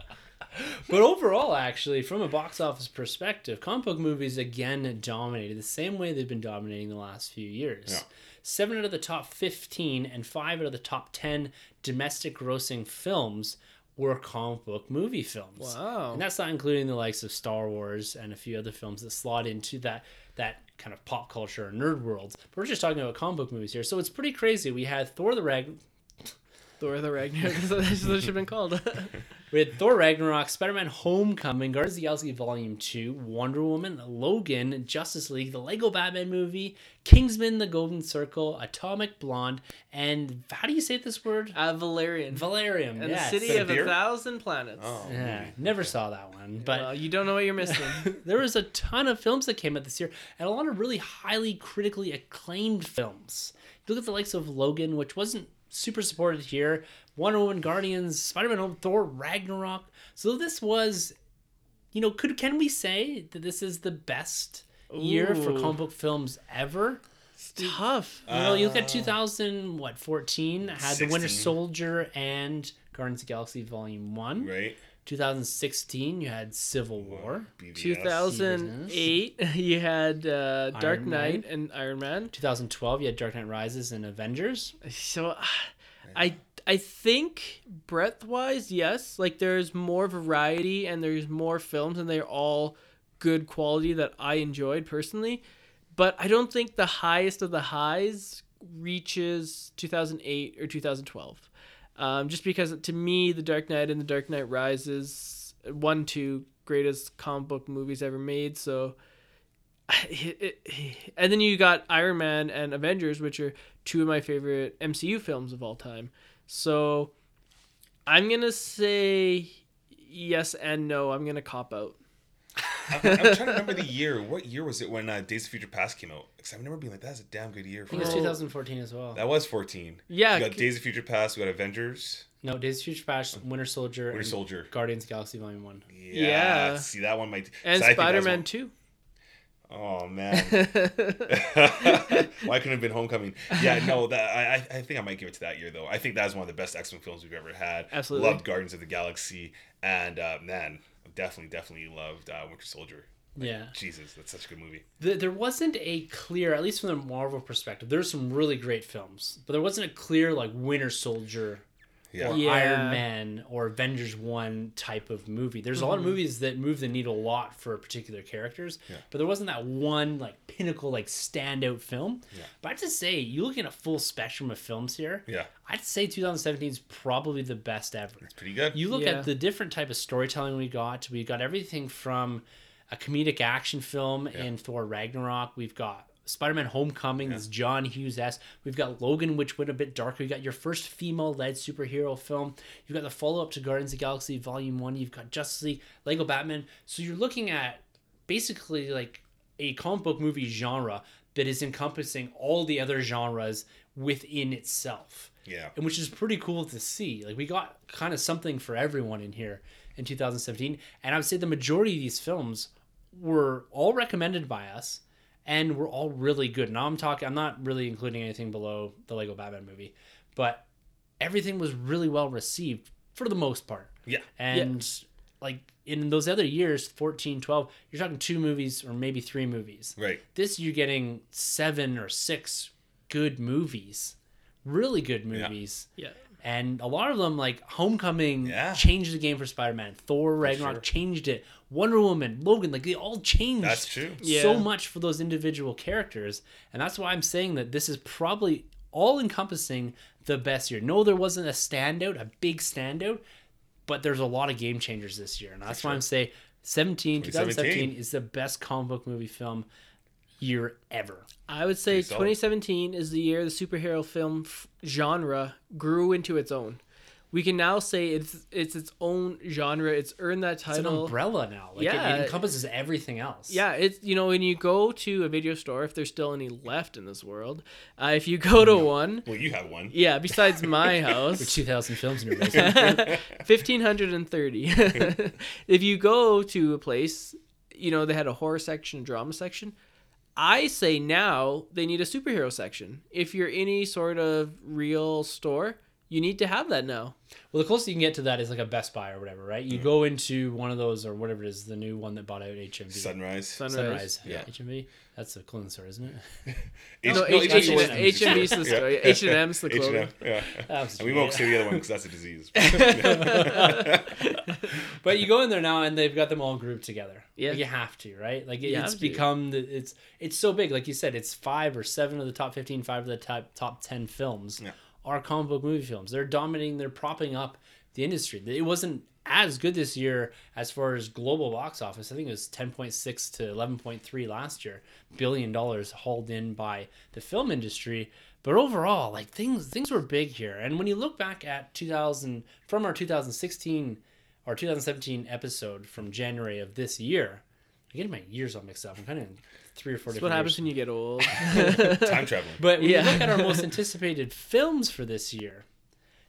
But overall, actually, from a box office perspective, comic book movies again dominated the same way they've been dominating the last few years. Yeah. 7 out of the top 15 and 5 out of the top 10 domestic grossing films were comic book movie films. Wow. And that's not including the likes of Star Wars and a few other films that slot into that kind of pop culture or nerd world. But we're just talking about comic book movies here. So it's pretty crazy. We had Thor Ragnarok. That's what it should have been called. We had Thor Ragnarok, Spider-Man Homecoming, Guardians of the Galaxy Volume 2, Wonder Woman, Logan, Justice League, the Lego Batman movie, Kingsman, The Golden Circle, Atomic Blonde, and how do you say this word? Valerian. Valerium, and yes. The City of a Thousand Planets. Oh, yeah, never saw that one. But well, you don't know what you're missing. There was a ton of films that came out this year, and a lot of really highly critically acclaimed films. If you look at the likes of Logan, which wasn't super supported here, Wonder Woman, Guardians, Spider-Man Home, Thor, Ragnarok. So this was you know, can we say that this is the best year for comic book films ever? It's tough. You know, you look at 2014 had 16. The Winter Soldier and Guardians of the Galaxy Volume 1. Right. 2016, you had Civil War. BBS. 2008, you had Dark Knight and Iron Man. 2012, you had Dark Knight Rises and Avengers. So, I think breadth-wise, yes. Like, there's more variety and there's more films, and they're all good quality that I enjoyed personally. But I don't think the highest of the highs reaches 2008 or 2012. Just because, to me, The Dark Knight and The Dark Knight Rises, 1, 2 greatest comic book movies ever made. So, and then you got Iron Man and Avengers, which are two of my favorite MCU films of all time. So, I'm gonna say yes and no. I'm gonna cop out. I'm trying to remember the year. What year was it when Days of Future Past came out? Because I remember being like, that's a damn good year. I think it was 2014 as well. That was 14. Yeah. We got Days of Future Past. We got Avengers. No, Days of Future Past, Winter Soldier. Guardians of the Galaxy Volume 1. Yeah. See, that one might... And Spider-Man 2. Oh, man. Why couldn't it have been Homecoming? Yeah, no, I think I might give it to that year, though. I think that is one of the best X-Men films we've ever had. Absolutely. Loved Guardians of the Galaxy. And, man... Definitely loved Winter Soldier. Like, yeah. Jesus, that's such a good movie. There wasn't a clear, at least from the Marvel perspective, there's some really great films, but there wasn't a clear like Winter Soldier or Iron Man or Avengers 1 type of movie. There's a lot of movies that move the needle a lot for particular characters, but there wasn't that one like pinnacle, like standout film. Yeah. But I have to say, you look at a full spectrum of films here. Yeah. I'd say 2017 is probably the best ever. It's pretty good. You look at the different type of storytelling we got. We got everything from a comedic action film in Thor Ragnarok. We've got Spider-Man Homecoming, this John Hughes-esque. We've got Logan, which went a bit darker. You got your first female-led superhero film. You've got the follow-up to Guardians of the Galaxy Volume 1. You've got Justice League, Lego Batman. So you're looking at basically like a comic book movie genre that is encompassing all the other genres within itself. Yeah. And which is pretty cool to see. Like, we got kind of something for everyone in here in 2017. And I would say the majority of these films were all recommended by us. And we're all really good. Now I'm not really including anything below the Lego Batman movie, but everything was really well received for the most part. Yeah. And like in those other years, 14, 12, you're talking 2 movies or maybe 3 movies. Right. This you're getting 7 or 6 good movies, really good movies. Yeah. And a lot of them, like Homecoming, changed the game for Spider-Man. Thor Ragnarok changed it. Wonder Woman, Logan, like they all changed so much for those individual characters. And that's why I'm saying that this is probably all-encompassing the best year. No, there wasn't a big standout, but there's a lot of game changers this year. And that's why I'm saying 2017 is the best comic book movie film year ever. I would say 2017 is the year the superhero film genre grew into its own. We can now say it's its own genre. It's earned that title. It's an umbrella now. Like it encompasses everything else. Yeah, it's, you know, when you go to a video store, if there's still any left in this world, if you go to one. Well, you have one. Yeah, besides my house. With 2,000 films in your basement. 1,530. If you go to a place, you know, they had a horror section, drama section. I say now they need a superhero section. If you're any sort of real store, you need to have that now. Well, the closest you can get to that is like a Best Buy or whatever, right? You go into one of those or whatever it is, the new one that bought out HMV. Sunrise. Yeah. HMV. That's the clothing store, isn't it? HMV's the store. H&M's the clothing. Yeah. And we won't say the other one because that's a disease. But you go in there now and they've got them all grouped together. Yeah. Like you have to, right? Like it's become... It's so big. Like you said, it's 5 or 7 of the top 15, 5 of the top 10 films. Yeah. Are comic book movie films. They're dominating, they're propping up the industry. It wasn't as good this year as far as global box office. I think it was $10.6 to $11.3 last year, $1 billion hauled in by the film industry. But overall, like things were big here. And when you look back at 2000 from our 2016 or 2017 episode from January of this year, I get my years all mixed up. I'm kind of in 3 or 4 different years. What happens when you get old. Time traveling. But when you look at our most anticipated films for this year,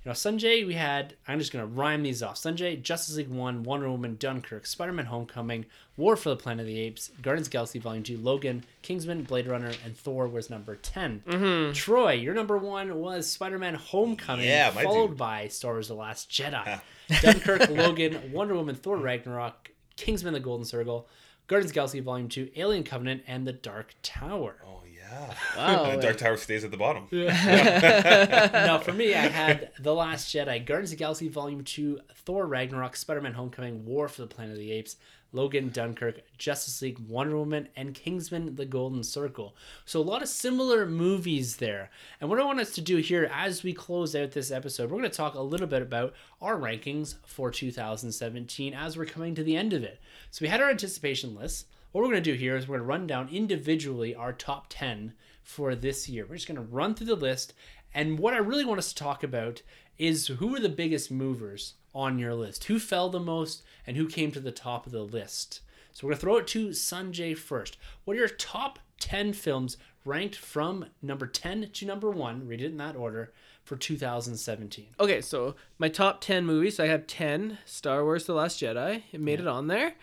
Sanjay, we had, I'm just going to rhyme these off. Sanjay, Justice League 1, Wonder Woman, Dunkirk, Spider-Man Homecoming, War for the Planet of the Apes, Guardians of the Galaxy Volume 2, Logan, Kingsman, Blade Runner, and Thor was number 10. Mm-hmm. Troy, your number one was Spider-Man Homecoming, followed by Star Wars The Last Jedi. Dunkirk, Logan, Wonder Woman, Thor Ragnarok, Kingsman The Golden Circle, Guardians of the Galaxy Volume 2, Alien Covenant, and The Dark Tower. Oh, yeah. Wow. And The Dark Tower stays at the bottom. No, for me, I had The Last Jedi, Guardians of the Galaxy Volume 2, Thor Ragnarok, Spider-Man Homecoming, War for the Planet of the Apes, Logan, Dunkirk, Justice League, Wonder Woman, and Kingsman, The Golden Circle. So a lot of similar movies there. And what I want us to do here as we close out this episode, we're going to talk a little bit about our rankings for 2017 as we're coming to the end of it. So we had our anticipation list. What we're going to do here is we're going to run down individually our top 10 for this year. We're just going to run through the list. And what I really want us to talk about is who were the biggest movers on your list, who fell the most, and who came to the top of the list. So we're going to throw it to Sanjay first. What are your top 10 films ranked from number 10 to number 1, read it in that order, for 2017? Okay, so my top 10 movies, I have 10, Star Wars The Last Jedi, it made it on there.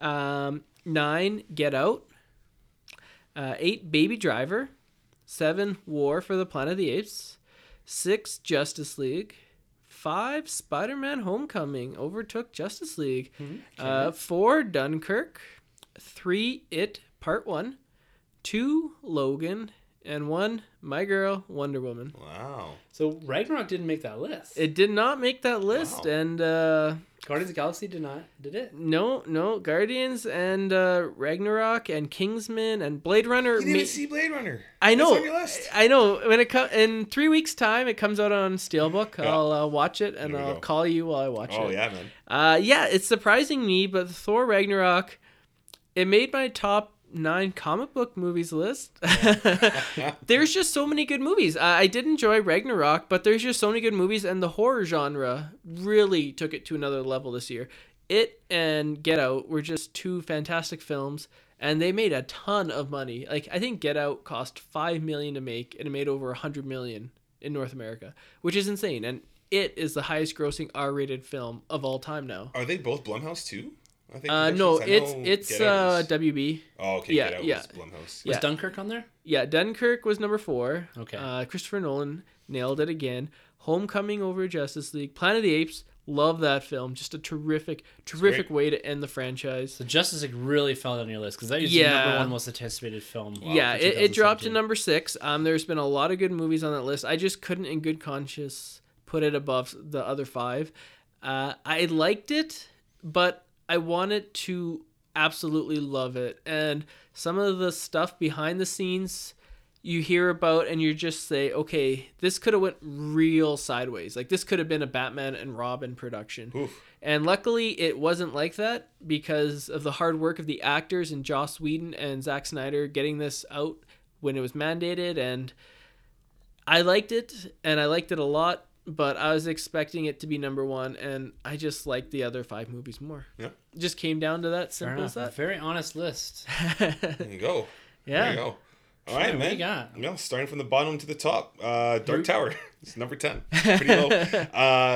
9, Get Out. 8, Baby Driver. 7, War for the Planet of the Apes. 6, Justice League. 5, Spider-Man Homecoming overtook Justice League. Mm-hmm. 4, Dunkirk. 3, It Part 1. 2, Logan. And 1, my girl, Wonder Woman. Wow. So Ragnarok didn't make that list. It did not make that list. Wow. And Guardians of the Galaxy did not, did it? No. Guardians and Ragnarok and Kingsman and Blade Runner. You didn't even see Blade Runner. I know. It's on your list. I know. When it in 3 weeks' time, it comes out on Steelbook. Yeah. I'll watch it, and I'll call you while I watch it. Oh, yeah, man. Yeah, it's surprising me, but Thor Ragnarok, it made my top 9 comic book movies list. There's just so many good movies. I did enjoy Ragnarok, but there's just so many good movies, and the horror genre really took it to another level this year. It and Get Out were just two fantastic films, and they made a ton of money. Like, I think Get Out cost $5 million to make, and it made over $100 million in North America, which is insane. And It is the highest grossing R-rated film of all time now. Are they both Blumhouse too? I think no, it's WB. Oh, okay. Yeah, was Blumhouse. Was Dunkirk on there? Yeah, Dunkirk was number 4. Okay. Christopher Nolan nailed it again. Homecoming over Justice League. Planet of the Apes, love that film. Just a terrific way to end the franchise. So Justice League really fell on your list because that is the number 1 most anticipated film. Wow, yeah, it dropped to number 6. There's been a lot of good movies on that list. I just couldn't, in good conscience, put it above the other 5. I liked it, but I wanted to absolutely love it. And some of the stuff behind the scenes you hear about, and you just say, okay, this could have went real sideways. Like, this could have been a Batman and Robin production. Oof. And luckily it wasn't like that because of the hard work of the actors and Joss Whedon and Zack Snyder getting this out when it was mandated. And I liked it, and I liked it a lot. But I was expecting it to be number 1, and I just liked the other 5 movies more. Yeah. Just came down to that. Simple as that. Very honest list. There you go. Yeah. There you go. All right, man. What you got? Yeah, starting from the bottom to the top. Dark Tower. It's number 10. Pretty low.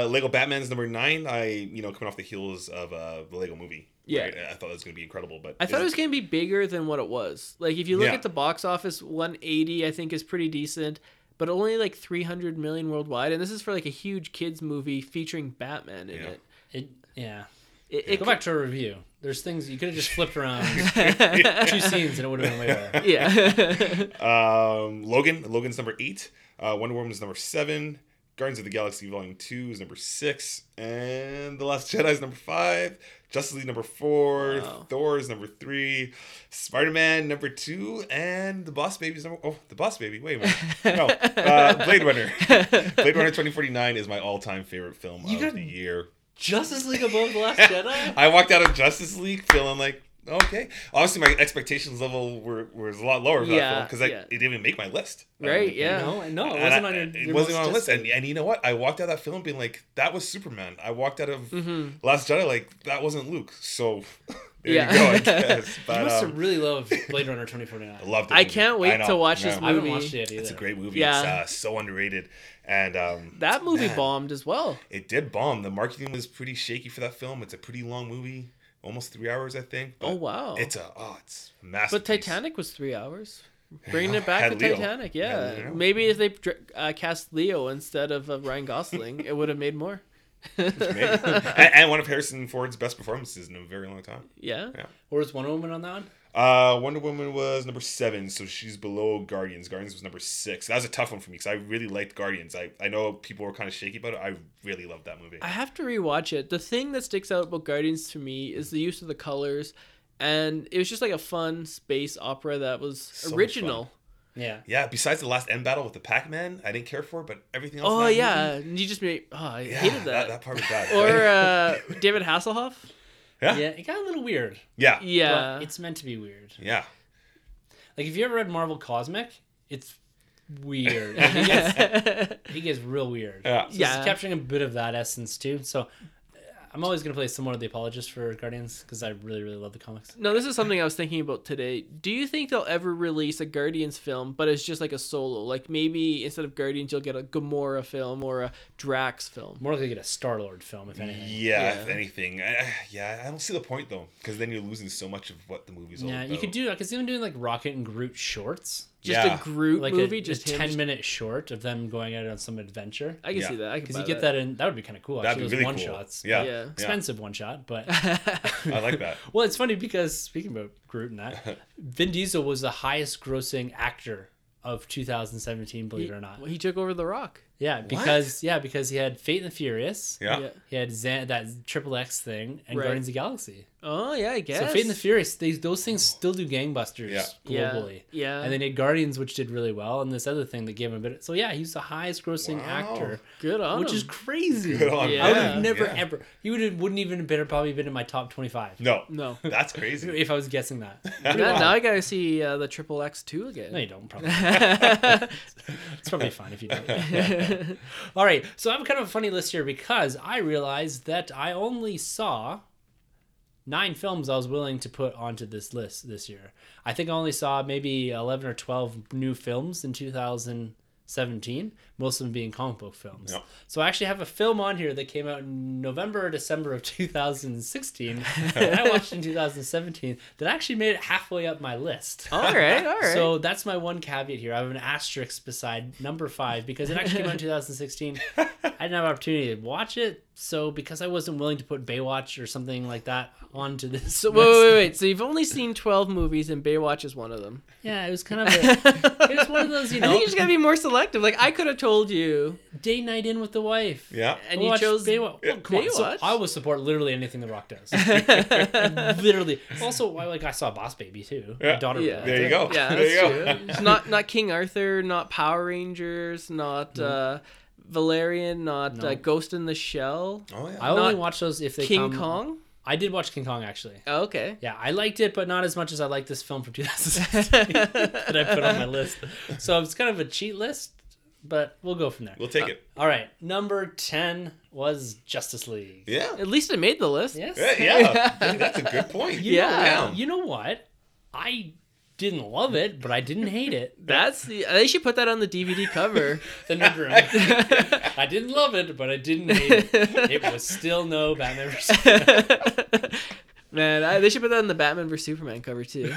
Lego Batman's number 9. Coming off the heels of the Lego movie. Yeah. Right? I thought it was going to be incredible. But I thought it was going to be bigger than what it was. Like, if you look at the box office, 180, I think, is pretty decent. But only like 300 million worldwide, and this is for like a huge kids movie featuring Batman in it. Go back to a review. There's things you could have just flipped around 2 scenes, and it would have been way better. Yeah. Logan's number 8. Wonder Woman's number 7. Guardians of the Galaxy Volume 2 is number 6, and The Last Jedi is number 5. Justice League number 4, Thor is number 3, Spider-Man number 2, and The Boss Baby is number... Oh, The Boss Baby, wait a minute. No, Blade Runner. Blade Runner 2049 is my all-time favorite film of the year. Justice League above The Last Jedi? I walked out of Justice League feeling like, okay. Obviously, my expectations level was a lot lower for that film because it didn't even make my list. Right, No, it wasn't on your list. It wasn't on a list. And you know what? I walked out of that film being like, that was Superman. I walked out of Last Jedi like, that wasn't Luke. So There you go, I guess. But, you must have really loved Blade Runner 2049. I loved it. I can't wait to watch this movie. I haven't watched it yet either. It's a great movie. Yeah. It's so underrated. And that movie bombed as well. It did bomb. The marketing was pretty shaky for that film. It's a pretty long movie. Almost 3 hours, I think. But it's a massive. But Titanic was 3 hours. Bringing it back to Titanic, yeah. Maybe if they cast Leo instead of Ryan Gosling, it would have made more. And one of Harrison Ford's best performances in a very long time. Yeah. Where was Wonder Woman on that one? Wonder Woman was number 7, so she's below Guardians. Guardians was number 6. That was a tough one for me because I really liked Guardians. I know people were kind of shaky about it. I really loved that movie. I have to rewatch it. The thing that sticks out about Guardians to me is the use of the colors, and it was just like a fun space opera that was so original. Yeah. Besides the last end battle with the Pac-Man, I didn't care for it, but everything else. Oh yeah, you just made. Oh, I hated that. That part was bad. Or David Hasselhoff. Yeah, it got a little weird. Yeah. Well, it's meant to be weird. Yeah. Like, if you ever read Marvel Cosmic, it's weird. He gets real weird. Yeah. So it's capturing a bit of that essence too. So I'm always going to play somewhat of the apologist for Guardians because I really, really love the comics. No, this is something I was thinking about today. Do you think they'll ever release a Guardians film, but it's just like a solo? Like, maybe instead of Guardians, you'll get a Gamora film or a Drax film. More likely to get a Star-Lord film, if anything. Yeah, if anything. I don't see the point, though, because then you're losing so much of what the movie's all about. Yeah, you could do, I could see them doing, like, Rocket and Groot shorts. Just a Groot like movie, just a 10-minute short of them going out on some adventure. I can see that. Because you get that in, that would be kind of cool. That'd actually be really cool. One-shots. Yeah. Expensive one-shot, but... I like that. Well, it's funny because, speaking about Groot and that, Vin Diesel was the highest-grossing actor of 2017, believe it or not. Well, he took over The Rock. Yeah, because he had Fate and the Furious. Yeah. He had that Triple X thing and Guardians of the Galaxy. Oh, yeah, I guess. So Fate and the Furious, those things still do gangbusters globally. Yeah. And then he had Guardians, which did really well, and this other thing that gave him a bit. So, yeah, he's the highest-grossing actor. Good on him. Which is crazy. Good on him. I would have never, ever. He wouldn't even have probably been in my top 25. No. That's crazy. If I was guessing that. Now I got to see the Triple X 2 again. No, you don't, probably. It's probably fine if you don't. All right, so I have kind of a funny list here because I realized that I only saw 9 films I was willing to put onto this list this year. I think I only saw maybe 11 or 12 new films in 2017, most of them being comic book films. Yep. So I actually have a film on here that came out in November or December of 2016 that I watched in 2017 that actually made it halfway up my list. All right. So that's my one caveat here. I have an asterisk beside number 5 because it actually came out in 2016. I didn't have an opportunity to watch it. So because I wasn't willing to put Baywatch or something like that onto this. So wait. So you've only seen 12 movies and Baywatch is one of them. Yeah, it was kind of it was one of those, you know. I think you just got to be more selective. Like, I could have told you Day Night In with the Wife. Yeah. And you chose Baywatch. Yeah. Well, come on. So I will support literally anything The Rock does. Literally. Also, like, I saw Boss Baby too. Yeah. My daughter. Yeah. There you go. Yeah, that's true. It's not King Arthur, not Power Rangers, not... Valerian, Ghost in the Shell. Oh yeah. I only watch those if they come. King Kong? I did watch King Kong, actually. Oh, okay. Yeah, I liked it, but not as much as I liked this film from 2016 that I put on my list. So it's kind of a cheat list, but we'll go from there. We'll take it. All right. Number 10 was Justice League. Yeah. At least it made the list. Yes. Yeah. That's a good point. You know what? I didn't love it, but I didn't hate it. They should put that on the DVD cover. The room. I didn't love it, but I didn't hate it. It was still no Batman vs. Superman. Man, they should put that on the Batman vs. Superman cover too.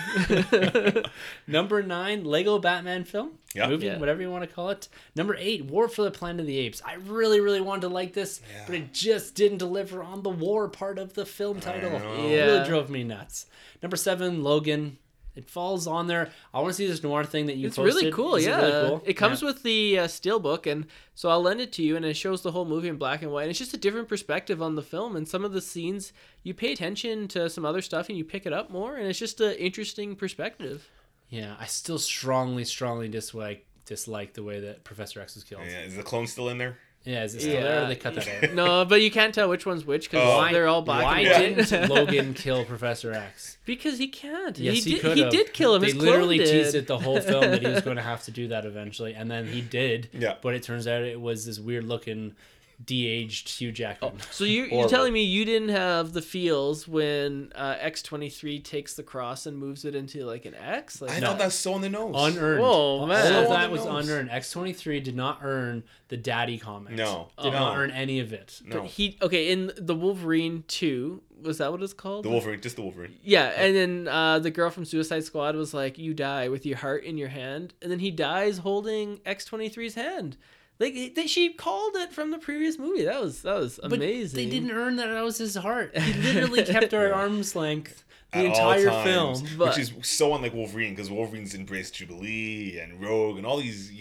Number 9, Lego Batman film. Yep. Movie, whatever you want to call it. Number 8, War for the Planet of the Apes. I really, really wanted to like this, but it just didn't deliver on the war part of the film title. It really drove me nuts. Number 7, Logan. It falls on there. I want to see this noir thing that you posted. It's really cool, It comes with the steelbook, and so I'll lend it to you, and it shows the whole movie in black and white. And it's just a different perspective on the film, and some of the scenes, you pay attention to some other stuff, and you pick it up more, and it's just an interesting perspective. Yeah, I still strongly dislike the way that Professor X was killed. Yeah, is the clone still in there? Yeah, is it still there or they cut that out? No, but you can't tell which one's which because they're all black. Why didn't Logan kill Professor X? Because he can't. Yes, he could have. He did kill him. They literally teased it the whole film that he was going to have to do that eventually, and then he did. Yeah. But it turns out it was this weird-looking de-aged Hugh Jackman. Oh, so you're telling me you didn't have the feels when X-23 takes the cross and moves it into like an X? Like, I thought that's so on the nose. Unearned. Oh, man. All of that was unearned. X-23 did not earn the daddy comics. No. Did not earn any of it. No. But in the Wolverine 2... Was that what it's called? The Wolverine, just the Wolverine. Yeah, and then the girl from Suicide Squad was like, you die with your heart in your hand. And then he dies holding X-23's hand. Like, she called it from the previous movie. That was amazing. But they didn't earn that. That was his heart. He literally kept her at arm's length the entire film. But... Which is so unlike Wolverine, because Wolverine's embraced Jubilee and Rogue and all these,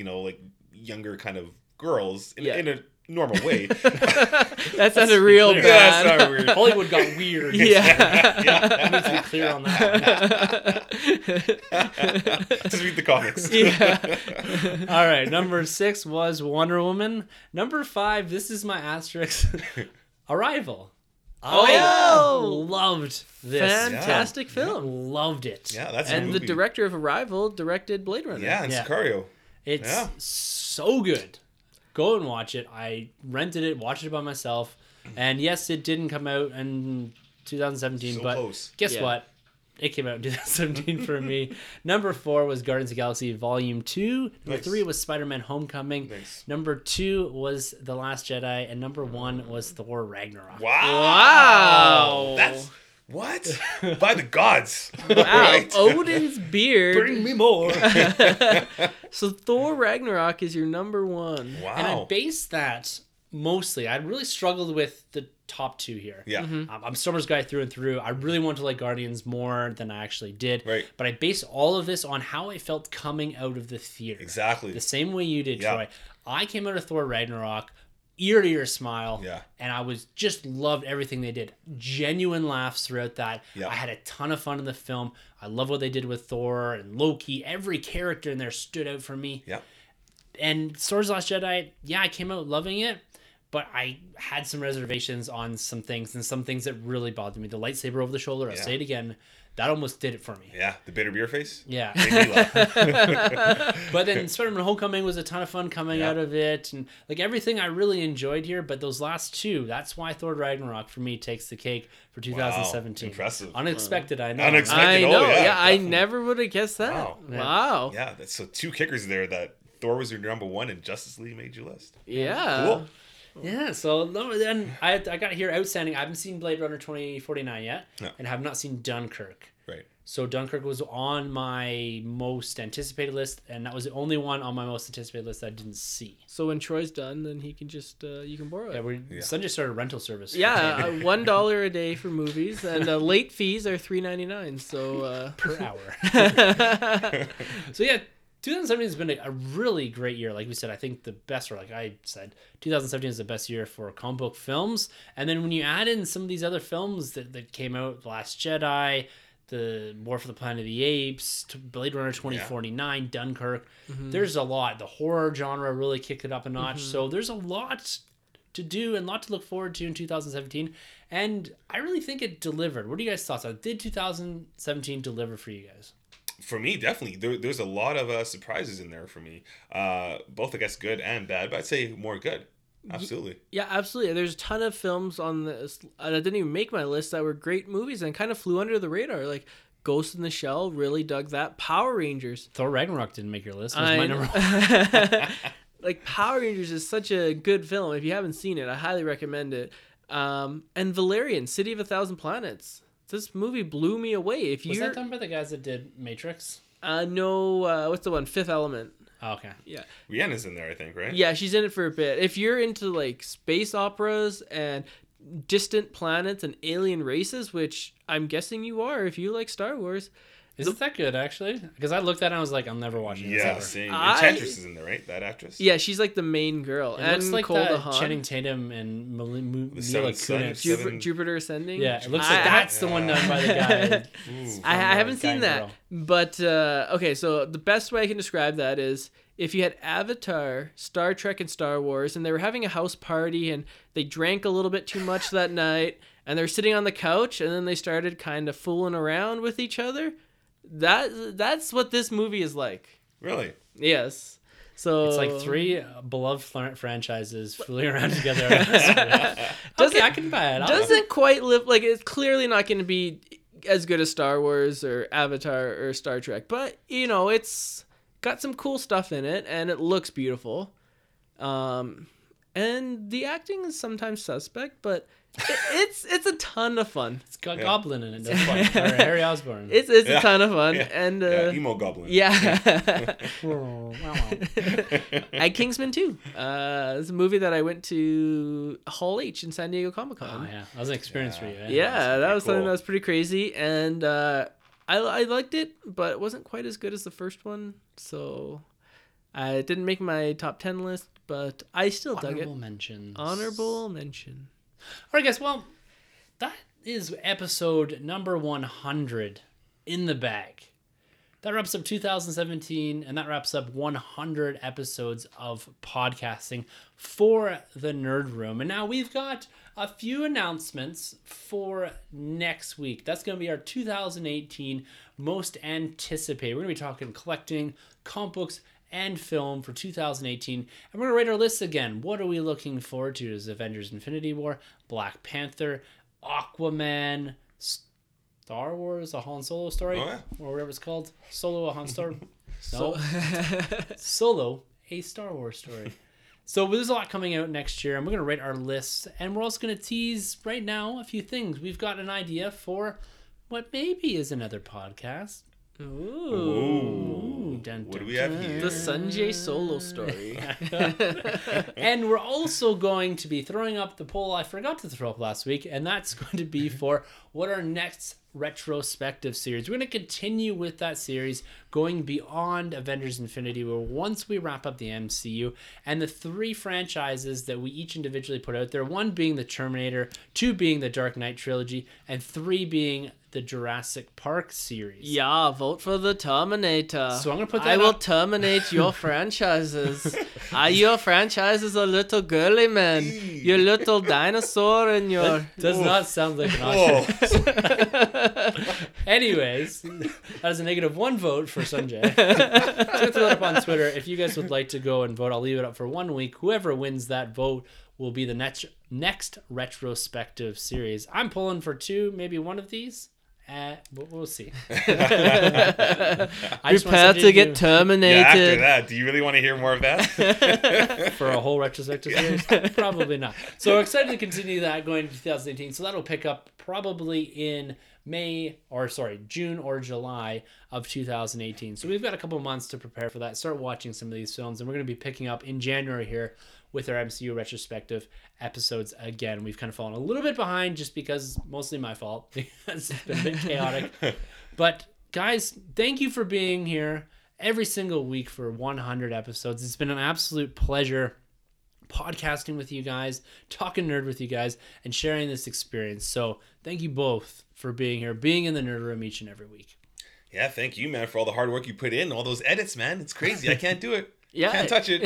younger kind of girls in a... normal way. That's a real bad. Yeah, that's not weird. Hollywood got weird. Yeah. That needs to be clear on that one. Just read the comics. Yeah. All right. Number 6 was Wonder Woman. Number 5, this is my asterisk, Arrival. I loved this fantastic film. Yeah. Loved it. Yeah, that's a movie. The director of Arrival directed Blade Runner. Yeah, and Sicario. It's so good. Go and watch it. I rented it, watched it by myself, and yes, it didn't come out in 2017, so but close. Guess what? It came out in 2017 for me. Number 4 was Guardians of the Galaxy Volume 2. Number 3 was Spider-Man Homecoming. Nice. Number 2 was The Last Jedi, and number 1 was Thor Ragnarok. Wow! That's... What? By the gods. Wow. Right? Odin's beard. Bring me more. So Thor Ragnarok is your number 1. Wow. And I based that mostly. I really struggled with the top 2 here. Yeah. Mm-hmm. I'm Summer's guy through and through. I really wanted to like Guardians more than I actually did. Right. But I based all of this on how I felt coming out of the theater. Exactly. The same way you did, Troy. I came out of Thor Ragnarok ear to ear smile, and I was just loved everything they did. Genuine laughs throughout that. Yep. I had a ton of fun in the film. I love what they did with Thor and Loki. Every character in there stood out for me. Yep. And Star Wars: Last Jedi, I came out loving it, but I had some reservations on some things and some things that really bothered me. The lightsaber over the shoulder, I'll say it again. That almost did it for me. Yeah, the bitter beer face? Yeah. But then Spider-Man Homecoming was a ton of fun coming out of it. And like everything I really enjoyed here, but those last 2, that's why Thor Ragnarok for me takes the cake for 2017. Wow, impressive. Unexpected, I know. I never would have guessed that. Wow. Yeah, so 2 kickers there that Thor was your number 1 and Justice League made your list. Yeah. Cool. Yeah, so then I got here outstanding. I haven't seen Blade Runner 2049 yet, and have not seen Dunkirk. Right. So Dunkirk was on my most anticipated list, and that was the only one on my most anticipated list that I didn't see. So when Troy's done, then he can just you can borrow it. Yeah, Sanjay started a rental service. Yeah, $1 a day for movies, and late fees are $3.99. So per hour. So 2017 has been a really great year. Like we said, I think 2017 is the best year for comic book films. And then when you add in some of these other films that came out, The Last Jedi, the War for the Planet of the Apes, Blade Runner 2049, Dunkirk, there's a lot. The horror genre really kicked it up a notch. So there's a lot to do and a lot to look forward to in 2017. And I really think it delivered. What are you guys' thoughts on it? Did 2017 deliver for you guys? For me, definitely. There's a lot of surprises in there for me. Both, I guess, good and bad, but I'd say more good. Absolutely. Yeah, absolutely. There's a ton of films on this, and I didn't even make my list, that were great movies and kind of flew under the radar. Like Ghost in the Shell, really dug that. Power Rangers. Thor Ragnarok didn't make your list. It was my number 1. Like Power Rangers is such a good film. If you haven't seen it, I highly recommend it. And Valerian, City of a Thousand Planets. This movie blew me away. Was that done by the guys that did Matrix? No. What's the one? Fifth Element. Oh, okay. Yeah. Rihanna's in there, I think, right? Yeah, she's in it for a bit. If you're into like space operas and distant planets and alien races, which I'm guessing you are, if you like Star Wars. Isn't that good, actually? Because I looked at it and I was like, I'm never watching this ever. Same. Enchantress is in there, right? That actress? Yeah, she's like the main girl. It looks like that Channing Tatum and Mila Kunis. Jupiter Ascending? Yeah, it looks like that's the one done by the guy. Ooh, I haven't seen that. Girl. But, okay, so the best way I can describe that is if you had Avatar, Star Trek, and Star Wars, and they were having a house party, and they drank a little bit too much that night, and they're sitting on the couch, and then they started kind of fooling around with each other. That's what this movie is like. Really? Yes. So it's like three beloved franchises fooling around together. Okay, I can buy it. Doesn't quite live, like, it's clearly not going to be as good as Star Wars or Avatar or Star Trek, but you know, it's got some cool stuff in it and it looks beautiful. And the acting is sometimes suspect, but it's a ton of fun. It's got Goblin in it. That's fun. Or Harry Osborn. It's a ton of fun. Yeah. And emo Goblin. Yeah. At Kingsman 2. It's a movie that I went to Hall H in San Diego Comic-Con. Oh, yeah. That was an experience for you. Yeah, that was something that was pretty crazy. And I liked it, but it wasn't quite as good as the first one. So it didn't make my top 10 list, but I still dug it. Honorable mentions. Honorable mention. All right, guys. Well, that is episode number 100 in the bag. That wraps up 2017, and that wraps up 100 episodes of podcasting for the Nerd Room. And now we've got a few announcements for next week. That's going to be our 2018 most anticipated. We're going to be talking collecting, comic books, and film for 2018, and we're gonna rate our lists again. What are we looking forward to? Is Avengers: Infinity War, Black Panther, Aquaman, Star Wars: A Han Solo Story, or whatever it's called, Solo: A Han Star. Solo: A Star Wars Story. So there's a lot coming out next year, and we're gonna rate our lists, and we're also gonna tease right now a few things. We've got an idea for what maybe is another podcast. Ooh. Dun, dun, what do we have here? The Sanjay Solo Story. And we're also going to be throwing up the poll I forgot to throw up last week, and that's going to be for what our next retrospective series. We're going to continue with that series going beyond Avengers: Infinity War once we wrap up the MCU, and the three franchises that we each individually put out there, one being the Terminator, two being the Dark Knight trilogy, and three being the Jurassic Park series. Yeah, vote for the Terminator. So I'm going to put that I will terminate your franchises. Are your franchises a little girly, man? Your little dinosaur and your... That does not sound like an option. Anyways, that is a -1 vote for Sanjay. I'm going to throw it up on Twitter. If you guys would like to go and vote, I'll leave it up for 1 week. Whoever wins that vote will be the next retrospective series. I'm pulling for two, maybe one of these. But we'll see. Prepare to get terminated. Yeah, after that, do you really want to hear more of that? For a whole retrospective series? Probably not. So we're excited to continue that going into 2018. So that'll pick up probably in June or July of 2018. So we've got a couple months to prepare for that. Start watching some of these films, and we're going to be picking up in January here with our MCU retrospective episodes again. We've kind of fallen a little bit behind just because, mostly my fault, because it's been a bit chaotic. But guys, thank you for being here every single week for 100 episodes. It's been an absolute pleasure podcasting with you guys, talking nerd with you guys, and sharing this experience. So thank you both for being here, being in the Nerd Room each and every week. Yeah, thank you, man, for all the hard work you put in, all those edits, man. It's crazy. I can't do it. Yeah, can't touch it,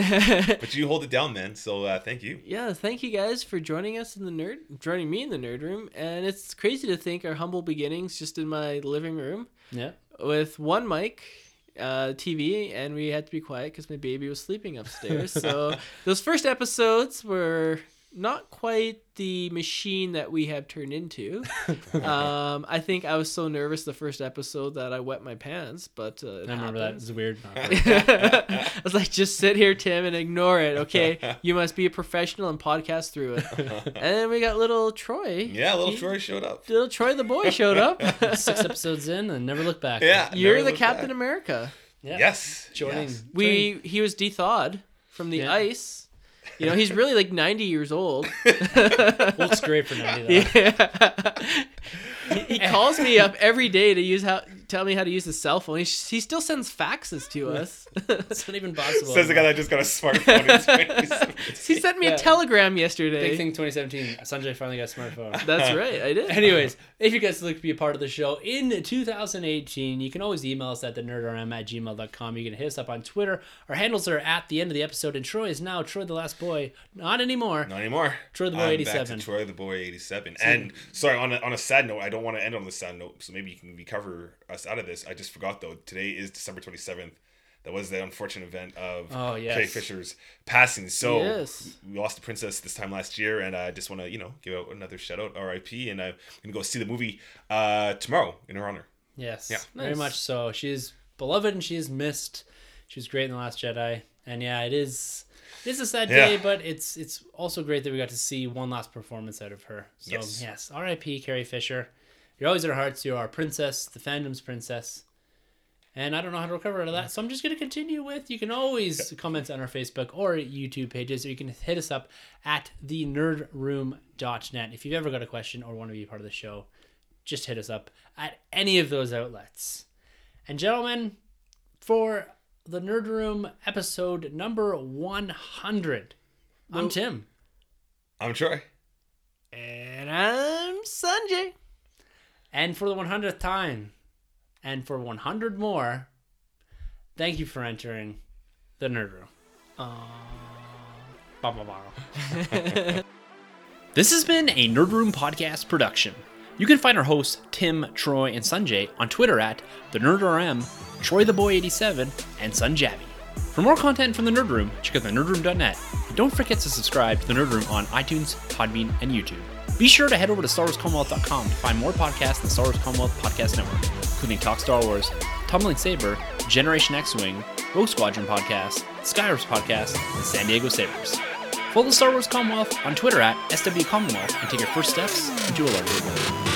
but you hold it down, man. So thank you. Yeah, thank you guys for joining me in the Nerd Room, and it's crazy to think our humble beginnings just in my living room. Yeah, with one mic, TV, and we had to be quiet because my baby was sleeping upstairs. So those first episodes were not quite the machine that we have turned into. I think I was so nervous the first episode that I wet my pants, but I remember that. It was weird. I was like, just sit here, Tim, and ignore it. Okay, you must be a professional and podcast through it. And then we got little Troy. Yeah, Troy showed up. Little Troy the boy showed up. 6 episodes in and never looked back. Yeah, you're the Captain America. Yeah. Yes, joining. Yes. He was thawed from the ice. You know, he's really like 90 years old. Looks great for 90. Yeah. He calls me up every day to tell me how to use his cell phone. He still sends faxes to us. It's not even possible. Says the guy that just got a smartphone in 2017. He sent me a telegram yesterday. Big thing 2017. Sanjay finally got a smartphone. That's right. I did. Anyways, if you guys would like to be a part of the show in 2018, you can always email us at thenerdrm@gmail.com. You can hit us up on Twitter. Our handles are at the end of the episode. And Troy is now Troy the Last Boy. Not anymore. Not anymore. Troy the Boy 87. Back to Troy the Boy 87. And sorry, on a sad note, I don't want to end on the sad note, so maybe you can recover us out of this. I just forgot, though, today is December 27th, That was the unfortunate event of Carrie Fisher's passing. So we lost the princess this time last year, and I just want to, you know, give out another shout out, R.I.P. And I'm gonna go see the movie tomorrow in her honor. Yes, yeah, very much so. She is beloved and she is missed. She was great in The Last Jedi, and it is a sad day, but it's also great that we got to see one last performance out of her. So, yes, R.I.P. Carrie Fisher. You're always in our hearts. You're our princess, the fandom's princess. And I don't know how to recover out of that. So I'm just going to continue with, you can always comment on our Facebook or YouTube pages, or you can hit us up at thenerdroom.net. If you've ever got a question or want to be part of the show, just hit us up at any of those outlets. And gentlemen, for the Nerd Room episode number 100, I'm Tim. I'm Troy. And I'm Sanjay. And for the 100th time, and for 100 more, thank you for entering the Nerd Room. This has been a Nerd Room podcast production. You can find our hosts, Tim, Troy, and Sanjay on Twitter at TheNerdRM, TroyTheBoy87, and SunJabby. For more content from the Nerd Room, check out thenerdroom.net. And don't forget to subscribe to the Nerd Room on iTunes, Podbean, and YouTube. Be sure to head over to StarWarsCommonwealth.com to find more podcasts in the Star Wars Commonwealth Podcast Network, including Talk Star Wars, Tumbling Saber, Generation X-Wing, Rogue Squadron Podcast, Skyros Podcast, and San Diego Sabres. Follow the Star Wars Commonwealth on Twitter at SW Commonwealth and take your first steps into a larger world.